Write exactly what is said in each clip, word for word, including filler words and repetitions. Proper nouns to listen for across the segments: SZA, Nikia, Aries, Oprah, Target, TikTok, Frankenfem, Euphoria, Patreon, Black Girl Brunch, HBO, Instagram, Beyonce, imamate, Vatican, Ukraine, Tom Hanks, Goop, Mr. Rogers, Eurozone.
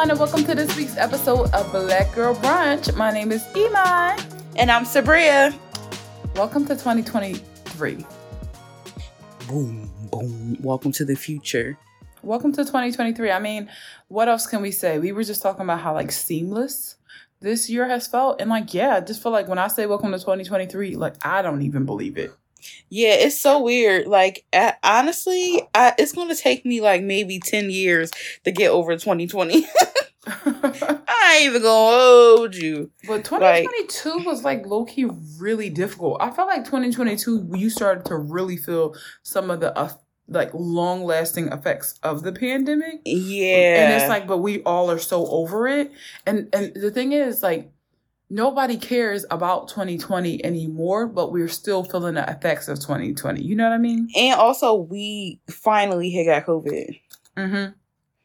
everyone, and welcome to this week's episode of Black Girl Brunch. My name is Iman. And I'm Sabria. Welcome to twenty twenty-three. Boom, boom. Welcome to the future. Welcome to twenty twenty-three. I mean, what else can we say? We were just talking about how, like, seamless this year has felt. And, like, yeah, I just feel like when I say welcome to twenty twenty-three, like, I don't even believe it. Yeah, it's so weird. Like, I, honestly, I, it's going to take me like maybe ten years to get over twenty twenty. I ain't even going to hold you. But twenty twenty-two like, was like low-key really difficult. I felt like twenty twenty-two, you started to really feel some of the uh, like long-lasting effects of the pandemic. Yeah. And it's like, but we all are so over it. And and the thing is, like, nobody cares about twenty twenty anymore, but we're still feeling the effects of twenty twenty. You know what I mean? And also, we finally had got COVID. Mm-hmm.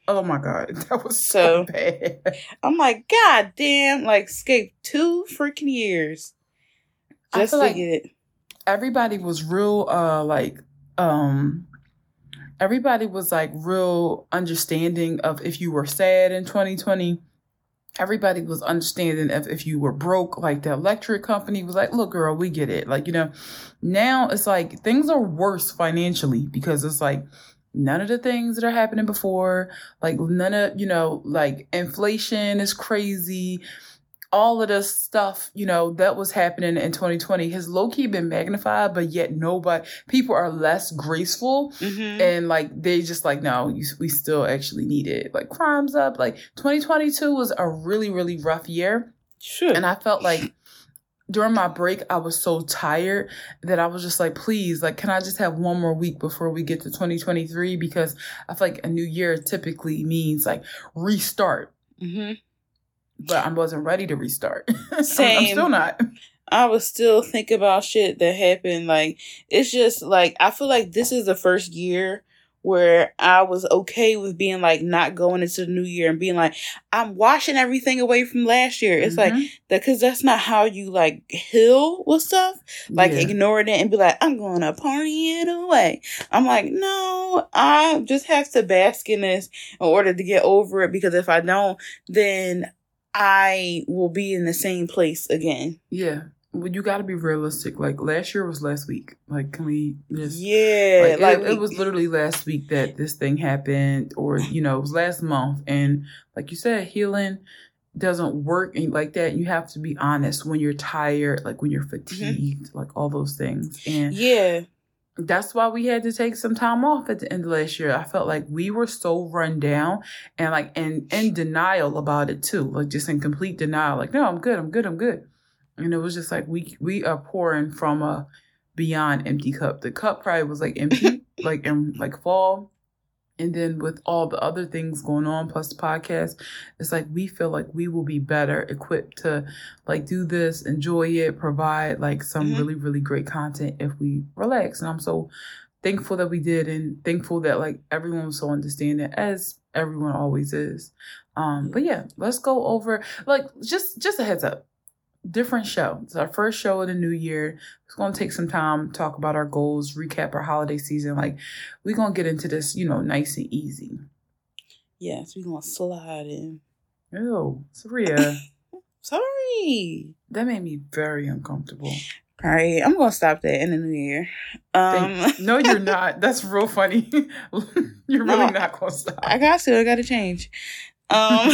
Oh, my God. That was so, so bad. I'm like, God damn, like, escaped two freaking years. Just to like get it. Everybody was real, uh, like, um... everybody was, like, real understanding of if you were sad in twenty twenty. Everybody was understanding if, if you were broke, like the electric company was like, look, girl, we get it. Like, you know, now it's like things are worse financially because it's like none of the things that are happening before, like none of, you know, like inflation is crazy. All of this stuff, you know, that was happening in twenty twenty has low-key been magnified, but yet nobody, people are less graceful. Mm-hmm. And, like, they just like, no, you, we still actually need it. Like, crime's up. Like, twenty twenty-two was a really, really rough year. Sure. And I felt like during my break, I was so tired that I was just like, please, like, can I just have one more week before we get to twenty twenty-three? Because I feel like a new year typically means, like, restart. Mm-hmm. But I wasn't ready to restart. Same. I'm still not. I was still thinking about shit that happened. Like, it's just like, I feel like this is the first year where I was okay with being like, not going into the new year and being like, I'm washing everything away from last year. It's mm-hmm. like, because that's not how you like heal with stuff. Like, yeah. Ignoring it and be like, I'm going to party it away. I'm like, no, I just have to bask in this in order to get over it. Because if I don't, then I will be in the same place again. Yeah. Well, you got to be realistic. Like, last year was last week. Like, can we just... Yeah. Like, like it, we, it was literally last week that this thing happened, or, you know, it was last month. And like you said, healing doesn't work like that. You have to be honest when you're tired, like when you're fatigued, mm-hmm. like all those things. And yeah. That's why we had to take some time off at the end of last year. I felt like we were so run down and like in, in denial about it too. Like just in complete denial. Like, no, I'm good. I'm good. I'm good. And it was just like we we are pouring from a beyond empty cup. The cup probably was like empty, like in like fall. And then with all the other things going on, plus the podcast, it's like we feel like we will be better equipped to like do this, enjoy it, provide like some mm-hmm. really, really great content if we relax. And I'm so thankful that we did, and thankful that like everyone was so understanding, as everyone always is. Um, but yeah, let's go over like just just a heads up. Different show. It's our first show of the new year. It's going to take some time, talk about our goals, recap our holiday season. Like, we're going to get into this, you know, nice and easy. Yes, we're going to slide in. Ew, Saria. Sorry. That made me very uncomfortable. All right, I'm going to stop that in the new year. Um, no, you're not. That's real funny. You're no, really not going to stop. I got to. I got to change. Um,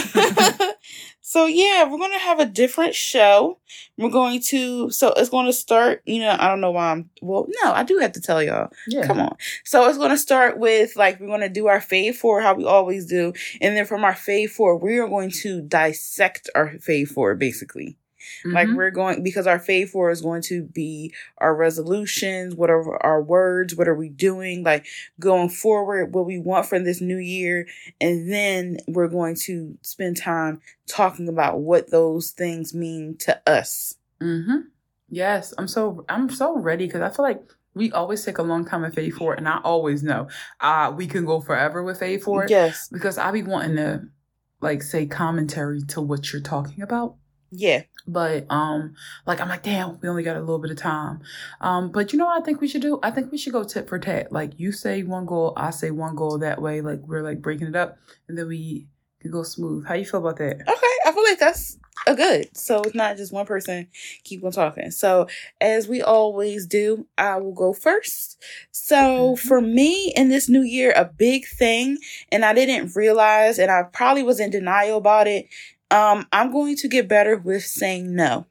so yeah, we're going to have a different show. We're going to, so it's going to start, you know, I don't know why I'm, well, no, I do have to tell y'all. Yeah. Come on. So it's going to start with like, we're going to do our fave four, how we always do. And then from our fave four, we are going to dissect our fave four basically. Mm-hmm. Like we're going, because our fave four is going to be our resolutions, what are our words, what are we doing, like going forward, what we want from this new year. And then we're going to spend time talking about what those things mean to us. Mm-hmm. Yes. I'm so, I'm so ready because I feel like we always take a long time at fave four, and I always know uh, we can go forever with fave four. Yes. Because I be wanting to like say commentary to what you're talking about. Yeah. But, um, like, I'm like, damn, we only got a little bit of time. Um, but you know what I think we should do? I think we should go tit for tat. Like, you say one goal, I say one goal that way. Like, we're, like, breaking it up. And then we could go smooth. How you feel about that? Okay, I feel like that's a good. So it's not just one person keep on talking. So as we always do, I will go first. So mm-hmm. for me in this new year, a big thing, and I didn't realize, and I probably was in denial about it. Um, I'm going to get better with saying no.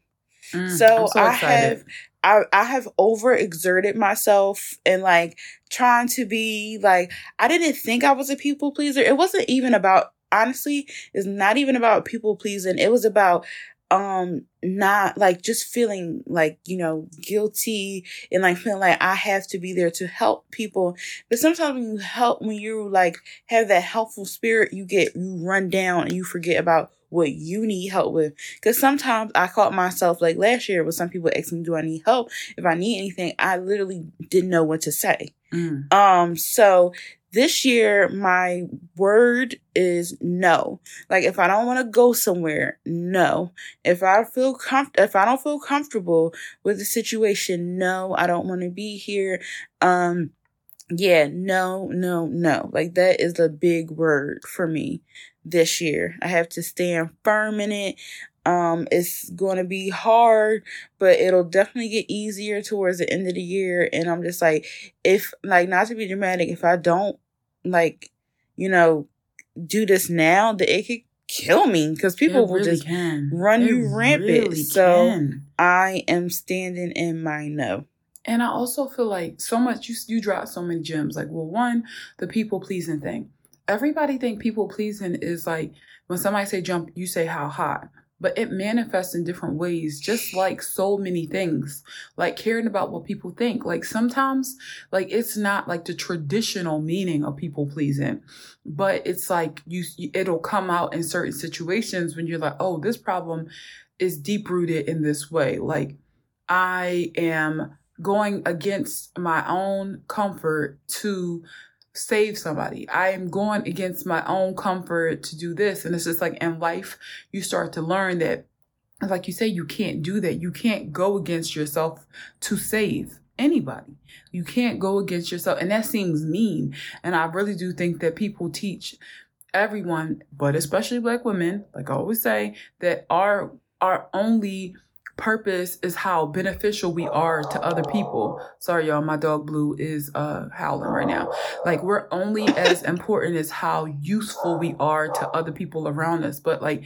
Mm, so, so I have, I, I have overexerted myself and like trying to be like, I didn't think I was a people pleaser. It wasn't even about, honestly, it's not even about people pleasing. It was about, um, not like just feeling like, you know, guilty and like feeling like I have to be there to help people. But sometimes when you help, when you like have that helpful spirit, you get, you run down and you forget about what you need help with. Because sometimes I caught myself like last year with some people asking me, do I need help? If I need anything, I literally didn't know what to say. Mm. Um, so this year, my word is no. Like, if I don't want to go somewhere, no. If I feel com- if I don't feel comfortable with the situation, no, I don't want to be here. Um, yeah, no, no, no. Like, that is the big word for me this year. I have to stand firm in it. Um, it's going to be hard, but it'll definitely get easier towards the end of the year. And I'm just like, if like, not to be dramatic, if I don't like, you know, do this now, that it could kill me because people it will really just can. run it you rampant. Really so can. I am standing in my no. And I also feel like so much, you, you dropped so many gems. Like, well, one, the people pleasing thing. Everybody think people pleasing is like when somebody say jump, you say how high. But it manifests in different ways, just like so many things, like caring about what people think. Like sometimes, like it's not like the traditional meaning of people pleasing, but it's like you, it'll come out in certain situations when you're like, oh, this problem is deep rooted in this way. Like I am going against my own comfort to save somebody. I am going against my own comfort to do this. And it's just like in life, you start to learn that, like you say, you can't do that. You can't go against yourself to save anybody. You can't go against yourself. And that seems mean. And I really do think that people teach everyone, but especially Black women, like I always say, that our our only purpose is how beneficial we are to other people. Sorry, y'all, my dog Blue is uh howling right now. Like, we're only as important as how useful we are to other people around us. But like,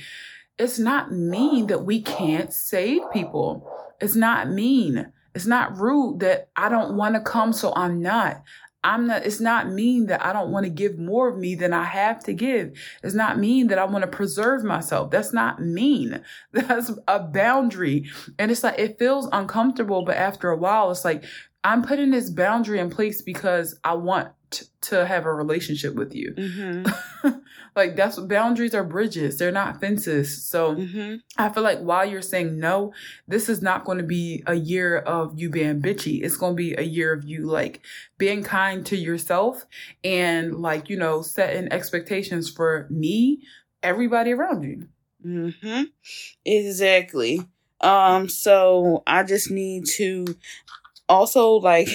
it's not mean that we can't save people. It's not mean. It's not rude that I don't want to come, so I'm not. I'm not, it's not mean that I don't want to give more of me than I have to give. It's not mean that I want to preserve myself. That's not mean. That's a boundary. And it's like, it feels uncomfortable, but after a while, it's like, I'm putting this boundary in place because I want t- to have a relationship with you. Mm-hmm. Like, that's, boundaries are bridges. They're not fences. So mm-hmm. I feel like while you're saying no, this is not going to be a year of you being bitchy. It's going to be a year of you like being kind to yourself and like, you know, setting expectations for me, everybody around you. Mm-hmm. Exactly. Um, so I just need to also like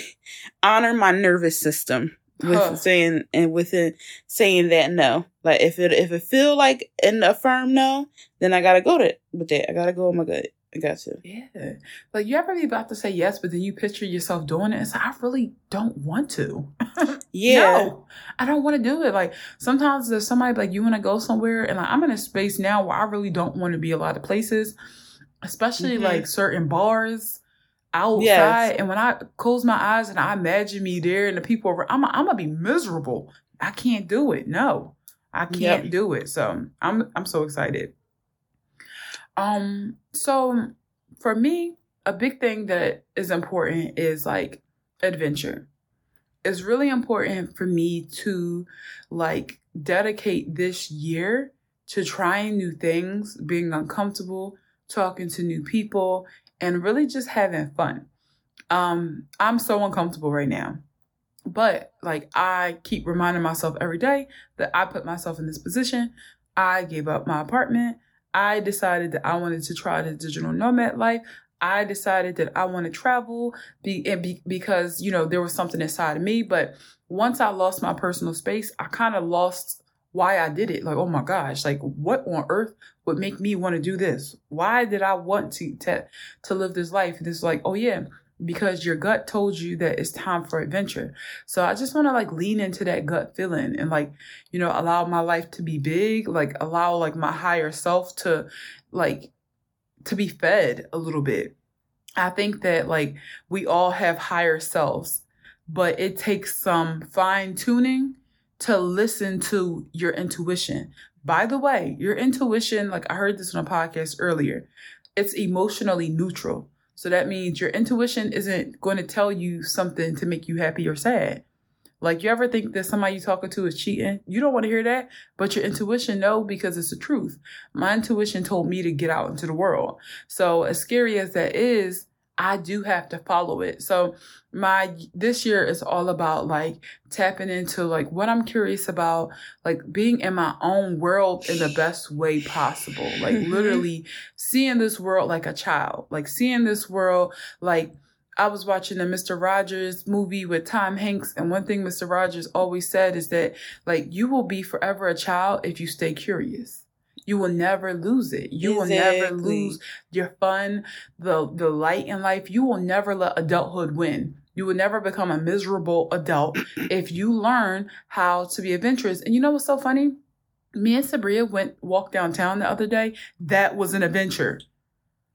honor my nervous system. With huh. saying and within saying that no, like if it if it feel like an affirm no, then I gotta go to with that. I gotta go with my gut. I got to. Yeah, like you ever be about to say yes, but then you picture yourself doing it. It's like, I really don't want to. Yeah, no, I don't want to do it. Like sometimes there's somebody like you want to go somewhere, and like, I'm in a space now where I really don't want to be a lot of places, especially mm-hmm. like certain bars. Outside, yes. And when I close my eyes and I imagine me there and the people around, I'm I'm gonna be miserable. I can't do it. No, I can't yep. do it. So I'm I'm so excited. Um, so for me, a big thing that is important is like adventure. It's really important for me to like dedicate this year to trying new things, being uncomfortable, talking to new people. And really just having fun. Um, I'm so uncomfortable right now. But like I keep reminding myself every day that I put myself in this position. I gave up my apartment. I decided that I wanted to try the digital nomad life. I decided that I want to travel be, and be, because, you know, there was something inside of me. But once I lost my personal space, I kind of lost why I did it. Like, oh my gosh, like what on earth would make me want to do this? Why did I want to, to, to live this life? And it's like, oh yeah, because your gut told you that it's time for adventure. So I just want to like lean into that gut feeling and like, you know, allow my life to be big, like allow like my higher self to like, to be fed a little bit. I think that like we all have higher selves, but it takes some fine tuning to listen to your intuition. By the way, your intuition, like I heard this on a podcast earlier, it's emotionally neutral. So that means your intuition isn't going to tell you something to make you happy or sad. Like, you ever think that somebody you're talking to is cheating? You don't want to hear that, but your intuition know, because it's the truth. My intuition told me to get out into the world. So as scary as that is, I do have to follow it. So my, this year is all about like tapping into like what I'm curious about, like being in my own world in the best way possible. Like literally seeing this world like a child, like seeing this world like, I was watching the Mister Rogers movie with Tom Hanks. And one thing Mister Rogers always said is that like, you will be forever a child if you stay curious. You will never lose it. You exactly. will never lose your fun, the, the light in life. You will never let adulthood win. You will never become a miserable adult if you learn how to be adventurous. And you know what's so funny? Me and Sabria went, walked downtown the other day. That was an adventure.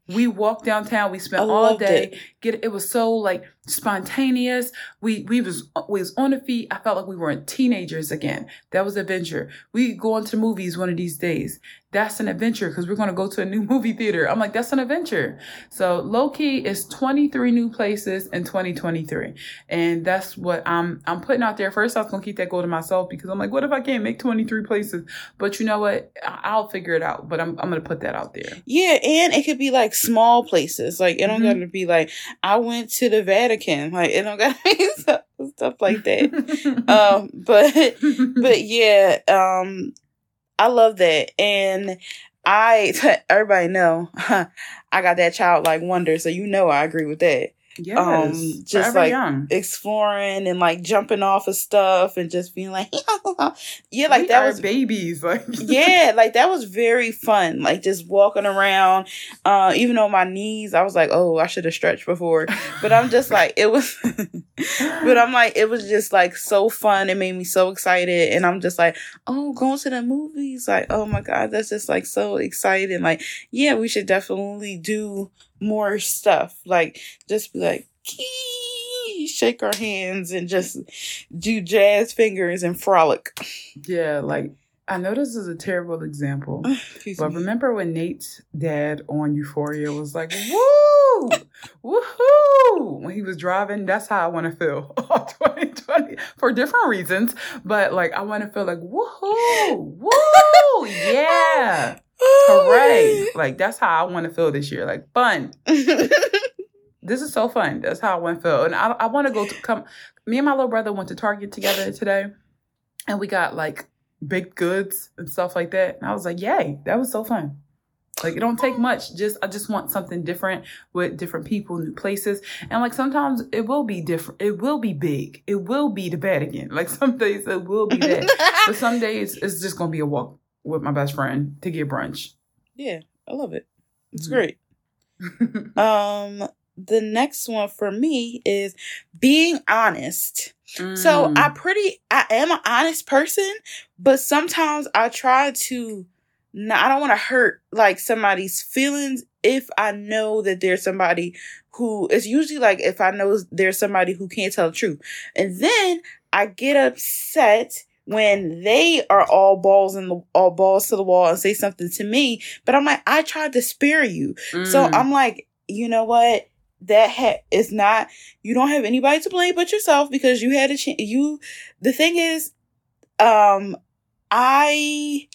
We walked downtown. We spent all day. It. Get it was so like spontaneous. We we was we was on the feet. I felt like we weren't teenagers again. That was adventure. We go into movies one of these days. That's an adventure because we're gonna go to a new movie theater. I'm like, that's an adventure. So low key is twenty-three new places in twenty twenty-three, and that's what I'm I'm putting out there. First, I was gonna keep that goal to myself because I'm like, what if I can't make twenty-three places? But you know what? I'll figure it out. But I'm I'm gonna put that out there. Yeah, and it could be like small places. Like it don't mm-hmm. gotta be like I went to the Vatican. Like it don't got stuff, stuff like that, um, but but yeah, um, I love that, and I t- everybody know I got that childlike wonder, so you know I agree with that. Yes, um, just like young. Exploring and like jumping off of stuff and just being like, yeah, like we that was babies, like yeah, like that was very fun. Like just walking around, uh, even on my knees, I was like, oh, I should have stretched before, but I'm just like it was, but I'm like it was just like so fun. It made me so excited, and I'm just like, oh, going to the movies, like oh my god, that's just like so exciting. Like yeah, we should definitely do more stuff, like just be like kee, shake our hands and just do jazz fingers and frolic. Yeah, like I know this is a terrible example, but me. Remember when Nate's dad on Euphoria was like, woo, woohoo, when he was driving? That's how I want to feel all twenty twenty for different reasons, but like I want to feel like woohoo, woo, yeah. Hooray! Like, that's how I want to feel this year. Like, fun. This is so fun. That's how I want to feel. And I, I want to go to come. Me and my little brother went to Target together today. And we got, like, baked goods and stuff like that. And I was like, yay, that was so fun. Like, it don't take much. Just I just want something different with different people, new places. And, like, sometimes it will be different. It will be big. It will be the bad again. Like, some days it will be that. But some days it's just going to be a walk with my best friend to get brunch. Yeah, I love it. It's mm-hmm. great. um, the next one for me is being honest. Mm. So I pretty, I am an honest person, but sometimes I try to, not, I don't want to hurt like somebody's feelings if I know that there's somebody who, it's usually like if I know there's somebody who can't tell the truth. And then I get upset when they are all balls in the all balls to the wall and say something to me, but I'm like, I tried to spare you. Mm. So I'm like, you know what? That ha- is not, you don't have anybody to blame but yourself because you had a chance. You, the thing is, um, I,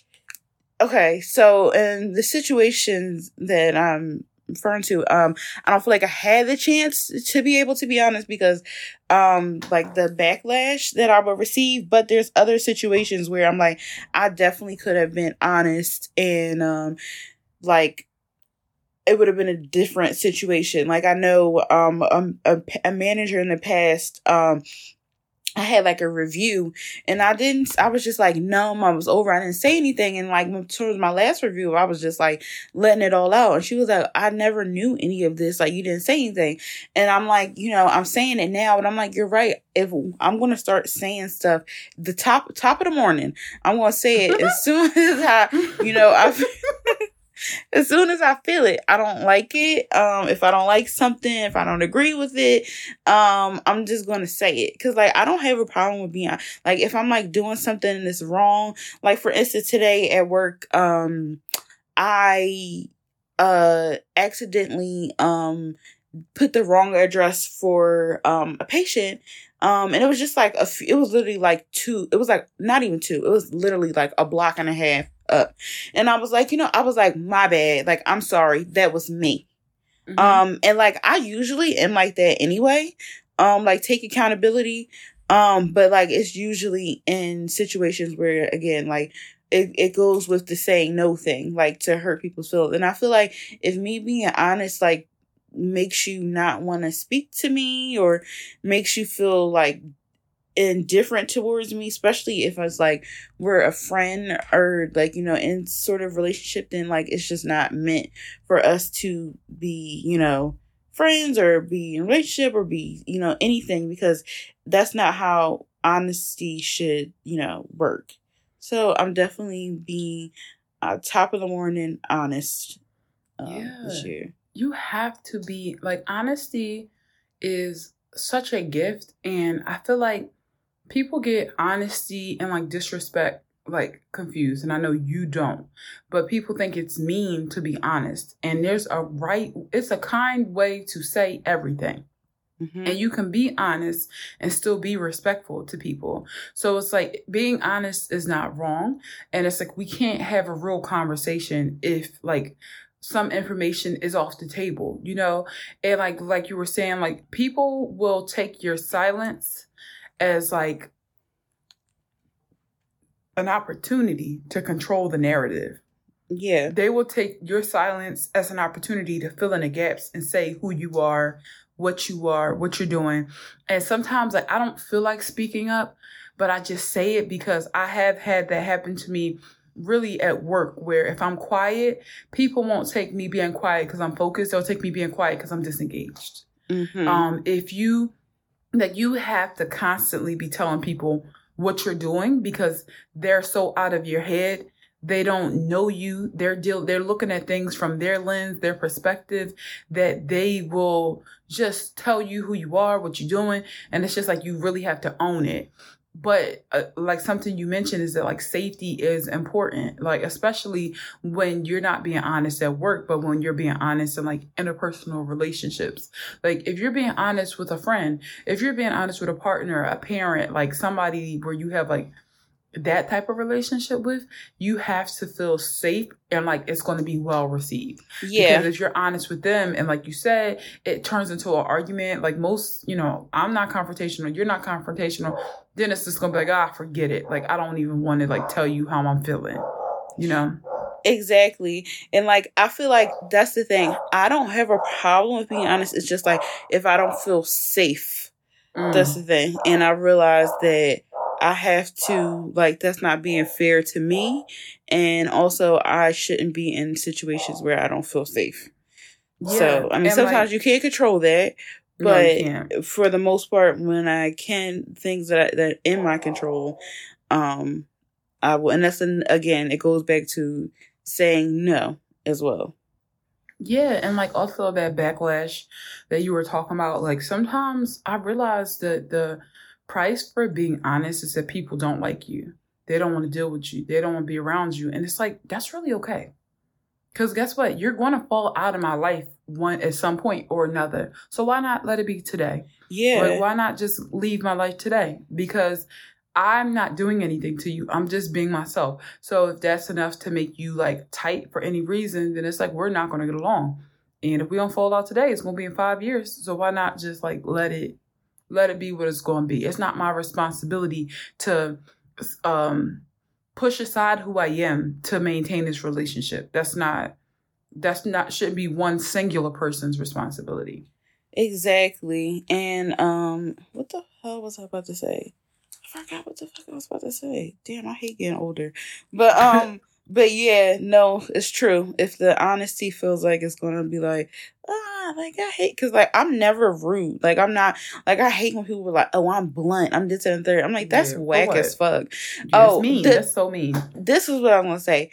okay. So in the situations that I'm referring to, um, I don't feel like I had the chance to be able to be honest because, um, like the backlash that I would receive, but there's other situations where I'm like, I definitely could have been honest and, um, like it would have been a different situation. Like I know, um, a, a, a manager in the past, um, I had like a review and I didn't, I was just like, numb. I was over. I didn't say anything. And like towards my last review, I was just like letting it all out. And she was like, I never knew any of this. Like, you didn't say anything. And I'm like, you know, I'm saying it now. And I'm like, you're right. If I'm going to start saying stuff the top, top of the morning, I'm going to say it as soon as I, you know, I as soon as I feel it. I don't like it. Um, if I don't like something, if I don't agree with it, um, I'm just going to say it. Because, like, I don't have a problem with being... Like, if I'm, like, doing something and it's wrong... Like, for instance, today at work, um, I uh, accidentally um, put the wrong address for um, a patient... Um, and it was just like, a f- it was literally like two, it was like not even two, it was literally like a block and a half up. And I was like, you know, I was like, my bad. Like, I'm sorry. That was me. Mm-hmm. Um, and like, I usually am like that anyway. Um, like take accountability. Um, but like, it's usually in situations where, again, like it, it goes with the saying no thing, like to hurt people's feelings. And I feel like if me being honest, like, makes you not want to speak to me or makes you feel like indifferent towards me, especially if I was like, we're a friend or like, you know, in sort of relationship, then like, it's just not meant for us to be, you know, friends or be in a relationship or be, you know, anything, because that's not how honesty should, you know, work. So I'm definitely being uh, top of the morning honest um, yeah. this year. You have to be, like, honesty is such a gift. And I feel like people get honesty and, like, disrespect, like, confused. And I know you don't. But people think it's mean to be honest. And there's a right, it's a kind way to say everything. Mm-hmm. And you can be honest and still be respectful to people. So it's like being honest is not wrong. And it's like we can't have a real conversation if, like, some information is off the table, you know, and like like you were saying, like people will take your silence as like an opportunity to control the narrative. Yeah, they will take your silence as an opportunity to fill in the gaps and say who you are, what you are, what you're doing. And sometimes like I don't feel like speaking up, but I just say it because I have had that happen to me. Really at work, where if I'm quiet, people won't take me being quiet because I'm focused. They'll take me being quiet because I'm disengaged. Mm-hmm. Um, if you, like, you have to constantly be telling people what you're doing because they're so out of your head. They don't know you. They're deal. They're looking at things from their lens, their perspective, that they will just tell you who you are, what you're doing, and it's just like you really have to own it. But uh, like something you mentioned is that like safety is important, like especially when you're not being honest at work, but when you're being honest in like interpersonal relationships, like if you're being honest with a friend, if you're being honest with a partner, a parent, like somebody where you have like that type of relationship with, you have to feel safe and like it's going to be well received. Yeah, because if you're honest with them and like you said, it turns into an argument. Like most, you know, I'm not confrontational, you're not confrontational, then it's just gonna be like, ah, forget it, like I don't even want to like tell you how I'm feeling, you know. Exactly. And like I feel like that's the thing, I don't have a problem with being honest, it's just like if I don't feel safe, mm. that's the thing. And I realized that I have to, like, that's not being fair to me. And also, I shouldn't be in situations where I don't feel safe. Yeah. So, I mean, and sometimes like, you can't control that. But no, for the most part, when I can, things that, I, that are in my control, um, I will. And that's, an, again, it goes back to saying no as well. Yeah. And like also that backlash that you were talking about, like sometimes I realized that the price for being honest is that people don't like you. They don't want to deal with you. They don't want to be around you. And it's like, that's really okay. Because guess what? You're going to fall out of my life one at some point or another. So why not let it be today? Yeah. Like, why not just leave my life today? Because I'm not doing anything to you. I'm just being myself. So if that's enough to make you like tight for any reason, then it's like, we're not going to get along. And if we don't fall out today, it's going to be in five years. So why not just like let it Let it be what it's going to be. It's not my responsibility to um, push aside who I am to maintain this relationship. That's not, that's not, shouldn't be one singular person's responsibility. Exactly. And um, what the hell was I about to say? I forgot what the fuck I was about to say. Damn, I hate getting older. But um, but yeah, no, it's true. If the honesty feels like it's gonna be like, ah, like I hate, because like I'm never rude. Like I'm not, like I hate when people are like, oh, I'm blunt, I'm this and third. I'm like, that's yeah, whack as fuck. That's oh, mean. Th- that's so mean. This is what I'm gonna say.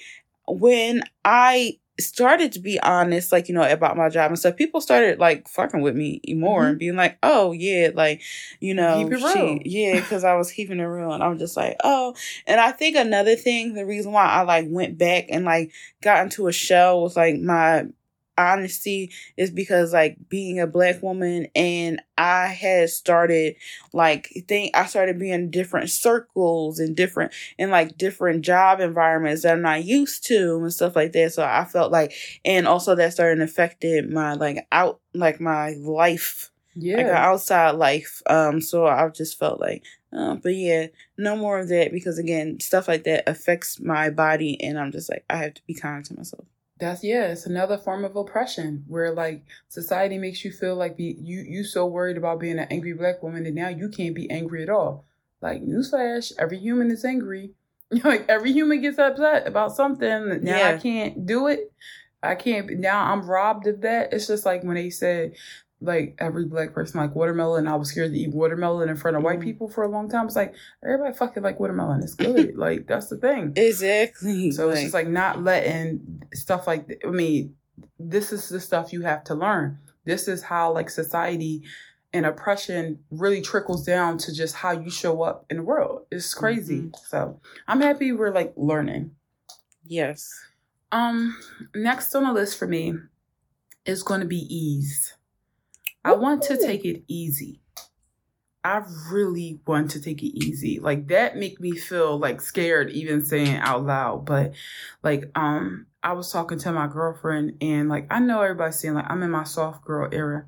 When I started to be honest, like, you know, about my job and stuff, people started like fucking with me more mm-hmm. and being like, oh yeah, like, you know, keep it real. She, yeah, because I was keeping it real, and I'm just like, oh. And I think another thing, the reason why I like went back and like got into a show was like my honesty is because like being a black woman, and I had started like think I started being in different circles and different and like different job environments that I'm not used to and stuff like that. So I felt like, and also that started affected my like out like my life, yeah, like my outside life. Um, so I just felt like, uh, but yeah, no more of that, because again, stuff like that affects my body, and I'm just like, I have to be kind to myself. That's, yeah, it's another form of oppression where, like, society makes you feel like be, you you so worried about being an angry black woman that now you can't be angry at all. Like, newsflash, every human is angry. Like, every human gets upset about something. Now yeah. I can't do it. I can't, now I'm robbed of that. It's just like when they said, like, every black person like watermelon. I was scared to eat watermelon in front of white people for a long time. It's like, everybody fucking like watermelon. It's good. Like, that's the thing. Exactly. So it's just like not letting stuff like, th- I mean, this is the stuff you have to learn. This is how like society and oppression really trickles down to just how you show up in the world. It's crazy. Mm-hmm. So I'm happy we're like learning. Yes. Um, next on the list for me is going to be ease. I want to take it easy. I really want to take it easy. Like, that make me feel like scared even saying out loud. But like, um, I was talking to my girlfriend, and like, I know everybody's saying like I'm in my soft girl era,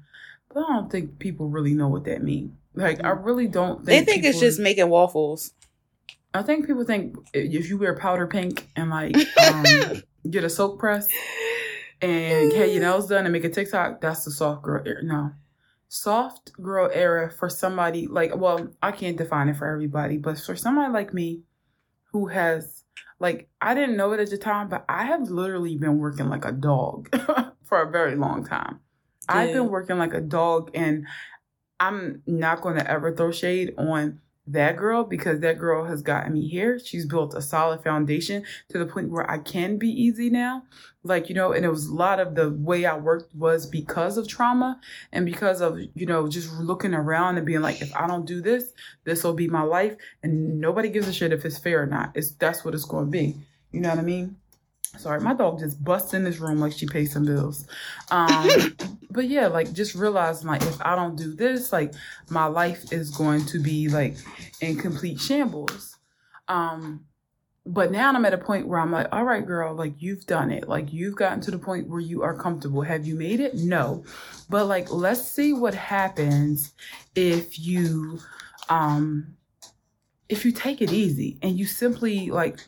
but I don't think people really know what that means. Like, I really don't think they think people, it's just making waffles. I think people think if you wear powder pink and like um, get a silk press and get your nails done and make a TikTok, that's the soft girl era. No. Soft girl era for somebody like, well, I can't define it for everybody, but for somebody like me who has like, I didn't know it at the time, but I have literally been working like a dog for a very long time. Yeah. I've been working like a dog, and I'm not going to ever throw shade on that girl, because that girl has gotten me here. She's built a solid foundation to the point where I can be easy now. Like, you know, and it was a lot of the way I worked was because of trauma and because of, you know, just looking around and being like, if I don't do this, this will be my life. And nobody gives a shit if it's fair or not. It's that's what it's going to be. You know what I mean? Sorry, my dog just busts in this room like she pays some bills. Um, but yeah, like just realizing like if I don't do this, like my life is going to be like in complete shambles. Um, but now I'm at a point where I'm like, all right, girl, like you've done it. Like you've gotten to the point where you are comfortable. Have you made it? No. But like, let's see what happens if you... Um, if you take it easy and you simply like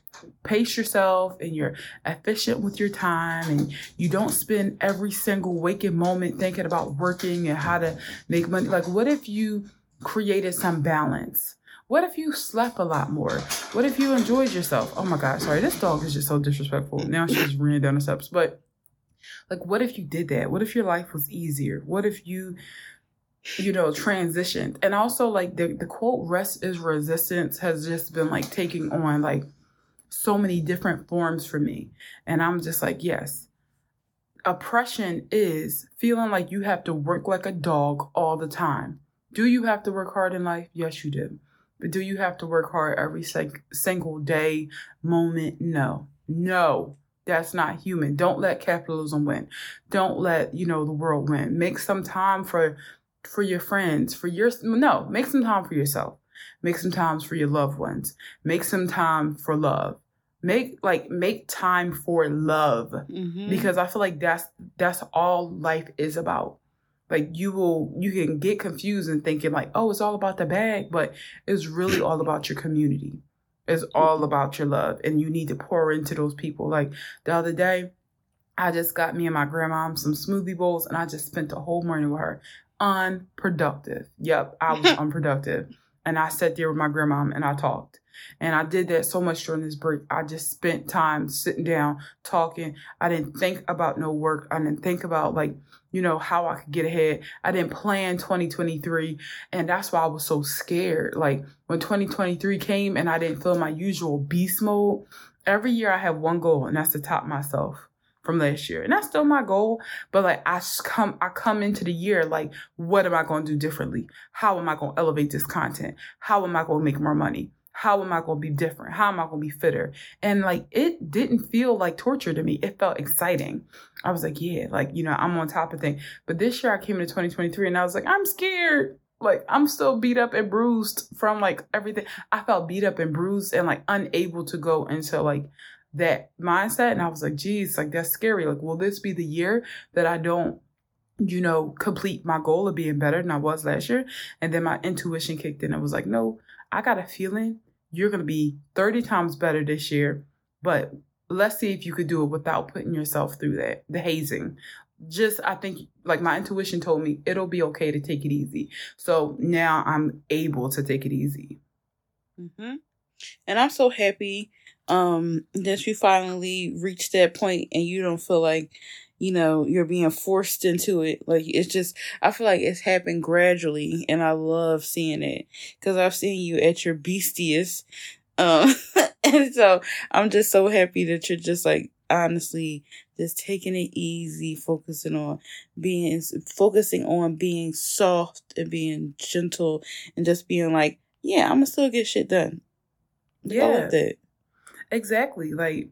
pace yourself and you're efficient with your time and you don't spend every single waking moment thinking about working and how to make money. Like, what if you created some balance? What if you slept a lot more? What if you enjoyed yourself? Oh my God, sorry. This dog is just so disrespectful. Now she's running down the steps. But like, what if you did that? What if your life was easier? What if you... you know, transitioned? And also like the, the quote rest is resistance has just been like taking on like so many different forms for me. And I'm just like, yes, oppression is feeling like you have to work like a dog all the time. Do you have to work hard in life? Yes, you do. But do you have to work hard every sec- single day, moment? No, no. That's not human. Don't let capitalism win. Don't let, you know, the world win. Make some time for for your friends, for your, no, make some time for yourself. Make some time for your loved ones. Make some time for love. Make like, make time for love, mm-hmm. because I feel like that's, that's all life is about. Like you will, you can get confused and thinking like, oh, it's all about the bag, but it's really all about your community. It's all about your love. And you need to pour into those people. Like the other day, I just got me and my grandma some smoothie bowls, and I just spent the whole morning with her. Unproductive. Yep, I was unproductive. and I sat there with my grandma and I talked. And I did that so much during this break. I just spent time sitting down, talking. I didn't think about no work. I didn't think about, like, you know, how I could get ahead. I didn't plan twenty twenty-three. And that's why I was so scared. Like, when twenty twenty-three came and I didn't feel my usual beast mode, every year I have one goal, and that's to top myself from last year. And that's still my goal. But like, I come, I come into the year, like, what am I going to do differently? How am I going to elevate this content? How am I going to make more money? How am I going to be different? How am I going to be fitter? And like, it didn't feel like torture to me. It felt exciting. I was like, yeah, like, you know, I'm on top of things. But this year I came into twenty twenty-three and I was like, I'm scared. Like, I'm still beat up and bruised from like everything. I felt beat up and bruised and like unable to go into like that mindset. And I was like, geez, like, that's scary. Like, will this be the year that I don't, you know, complete my goal of being better than I was last year? And then my intuition kicked in. It was like, no, I got a feeling you're going to be thirty times better this year, but let's see if you could do it without putting yourself through that, the hazing. Just, I think, like, my intuition told me it'll be okay to take it easy. So now I'm able to take it easy. Mm-hmm. And I'm so happy um, that you finally reached that point and you don't feel like, you know, you're being forced into it. Like, it's just, I feel like it's happened gradually, and I love seeing it because I've seen you at your beastiest. Um, and so I'm just so happy that you're just like, honestly, just taking it easy, focusing on being, focusing on being soft and being gentle and just being like, yeah, I'm gonna still get shit done. Yeah. All of that. Exactly. Like,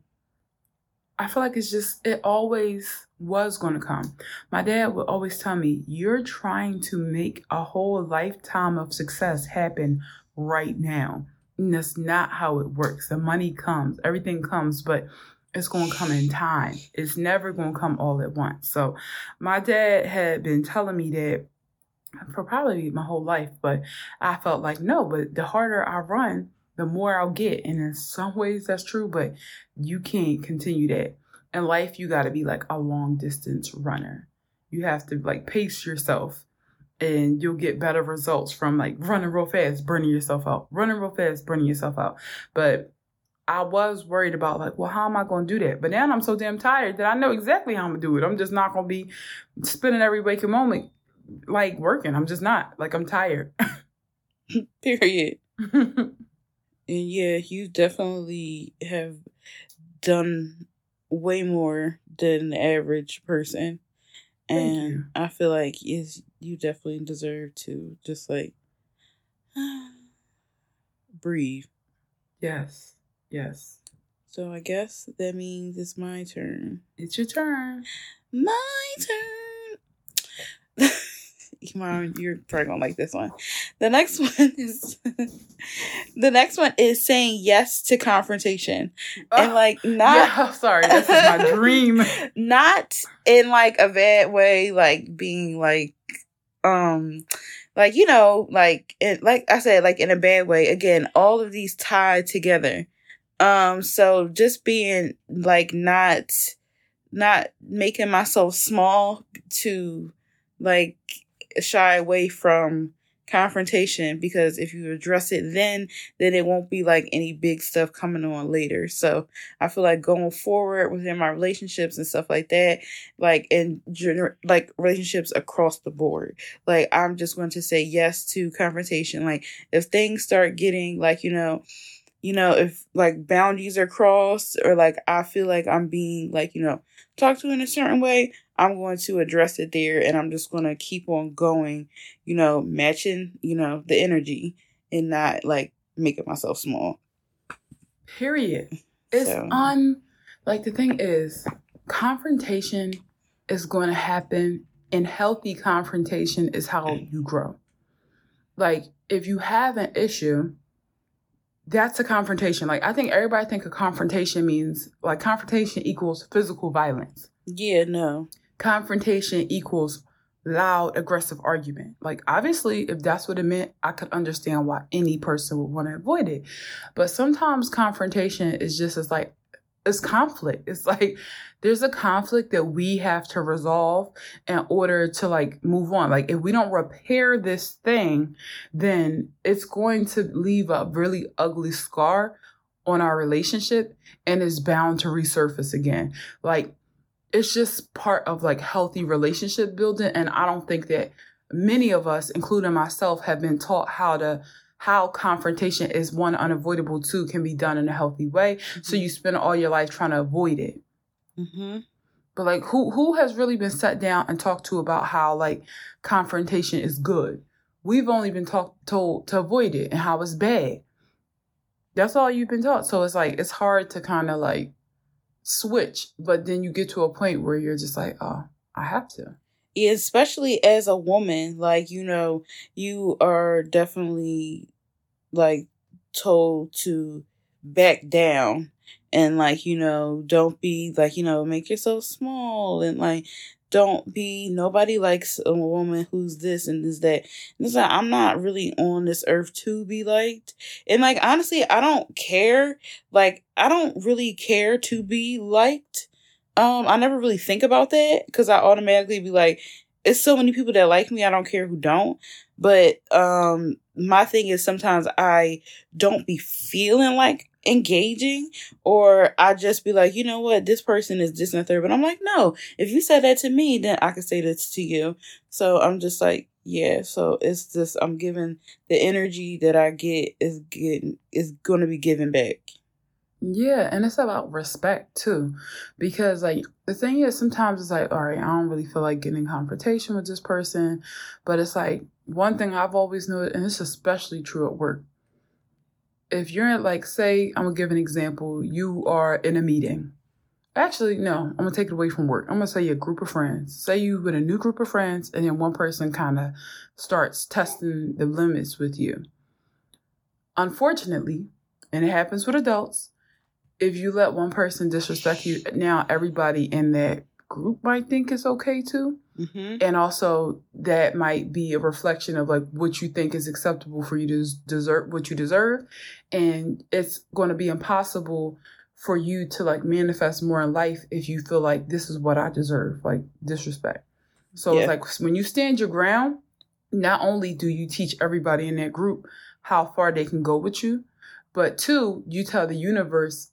I feel like it's just, it always was going to come. My dad would always tell me, you're trying to make a whole lifetime of success happen right now. And that's not how it works. The money comes, everything comes, but it's going to come in time. It's never going to come all at once. So my dad had been telling me that for probably my whole life, but I felt like, no, but the harder I run, the more I'll get. And in some ways that's true, but you can't continue that. In life, you got to be like a long distance runner. You have to like pace yourself, and you'll get better results from like running real fast, burning yourself out, running real fast, burning yourself out. But I was worried about like, well, how am I going to do that? But now I'm so damn tired that I know exactly how I'm going to do it. I'm just not going to be spending every waking moment like working. I'm just not. Like, I'm tired. Period. And yeah, you definitely have done way more than the average person. And I feel like is you definitely deserve to just like breathe. Yes. Yes. So I guess that means it's my turn. It's your turn. My turn. Mom, you're probably gonna like this one. The next one is the next one is saying yes to confrontation. Oh, and like not yeah, sorry, this is my dream. Not in like a bad way, like being like um like, you know, like it, like I said, like in a bad way. Again, all of these tied together. Um so just being like not not making myself small to like shy away from confrontation, because if you address it then, then it won't be like any big stuff coming on later. So I feel like going forward within my relationships and stuff like that, like in gener- like relationships across the board, like I'm just going to say yes to confrontation. Like if things start getting like, you know, you know, if like boundaries are crossed or like I feel like I'm being like, you know, talked to in a certain way, I'm going to address it there, and I'm just going to keep on going, you know, matching, you know, the energy and not like making myself small. Period. It's so. on, like the thing is, confrontation is going to happen, and healthy confrontation is how you grow. Like if you have an issue, that's a confrontation. Like I think everybody think a confrontation means like confrontation equals physical violence. Yeah, no. Confrontation equals loud, aggressive argument. Like, obviously, if that's what it meant, I could understand why any person would want to avoid it. But sometimes confrontation is just as like it's conflict. It's like there's a conflict that we have to resolve in order to like move on. Like if we don't repair this thing, then it's going to leave a really ugly scar on our relationship and is bound to resurface again. Like it's just part of like healthy relationship building. And I don't think that many of us, including myself, have been taught how to how confrontation is one unavoidable, two can be done in a healthy way. Mm-hmm. So you spend all your life trying to avoid it. Mm-hmm. But like, who who has really been sat down and talked to about how like confrontation is good? We've only been talk, told to avoid it and how it's bad. That's all you've been taught. So it's like, it's hard to kind of like switch, but then you get to a point where you're just like, oh, I have to. Especially as a woman, like, you know, you are definitely like told to back down and like, you know, don't be like, you know, make yourself small and like, don't be, nobody likes a woman who's this and is that. And it's like, I'm not really on this earth to be liked. And like, honestly, I don't care. Like, I don't really care to be liked. Um, I never really think about that because I automatically be like, it's so many people that like me. I don't care who don't. But um, my thing is sometimes I don't be feeling like engaging, or I just be like, you know what, this person is this and third. But I'm like, no, if you said that to me, then I could say this to you. So I'm just like, yeah. So it's just, I'm giving the energy that I get is getting is going to be given back. Yeah, and it's about respect too, because like the thing is sometimes it's like, all right, I don't really feel like getting in confrontation with this person, but it's like one thing I've always known, and it's especially true at work. If you're in like, say, I'm going to give an example, you are in a meeting. Actually, no, I'm going to take it away from work. I'm going to say you're a group of friends. Say you with a new group of friends, and then one person kind of starts testing the limits with you. Unfortunately, and it happens with adults, if you let one person disrespect you, now everybody in that group might think it's okay too. Mm-hmm. And also that might be a reflection of like what you think is acceptable for you to deserve, what you deserve. And it's going to be impossible for you to like manifest more in life if you feel like this is what I deserve, like disrespect. So yeah. It's like when you stand your ground, not only do you teach everybody in that group how far they can go with you, but two, you tell the universe,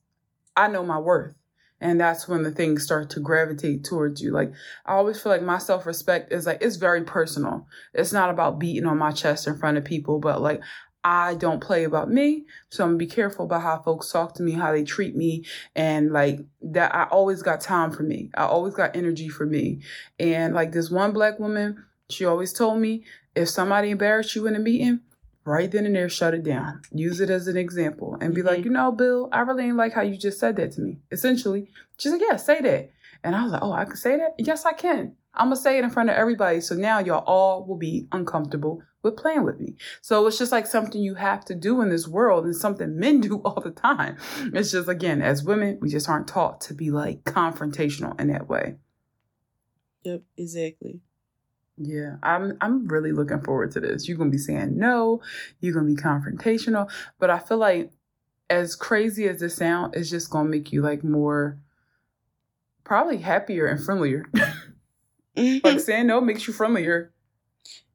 I know my worth. And that's when the things start to gravitate towards you. Like, I always feel like my self-respect is like, it's very personal. It's not about beating on my chest in front of people, but like, I don't play about me. So I'm gonna be careful about how folks talk to me, how they treat me. And like that, I always got time for me. I always got energy for me. And like this one black woman, she always told me, if somebody embarrassed you in a meeting, right then and there, shut it down. Use it as an example and be mm-hmm. like, you know, Bill, I really didn't like how you just said that to me. Essentially, she's like, yeah, say that. And I was like, oh, I can say that? Yes, I can. I'm going to say it in front of everybody. So now y'all all will be uncomfortable with playing with me. So it's just like something you have to do in this world and something men do all the time. It's just, again, as women, we just aren't taught to be like confrontational in that way. Yep, exactly. Yeah, I'm I'm really looking forward to this. You're going to be saying no, you're going to be confrontational, but I feel like as crazy as this sounds, it's just going to make you like more, probably happier and friendlier. Mm-hmm. Like saying no makes you friendlier.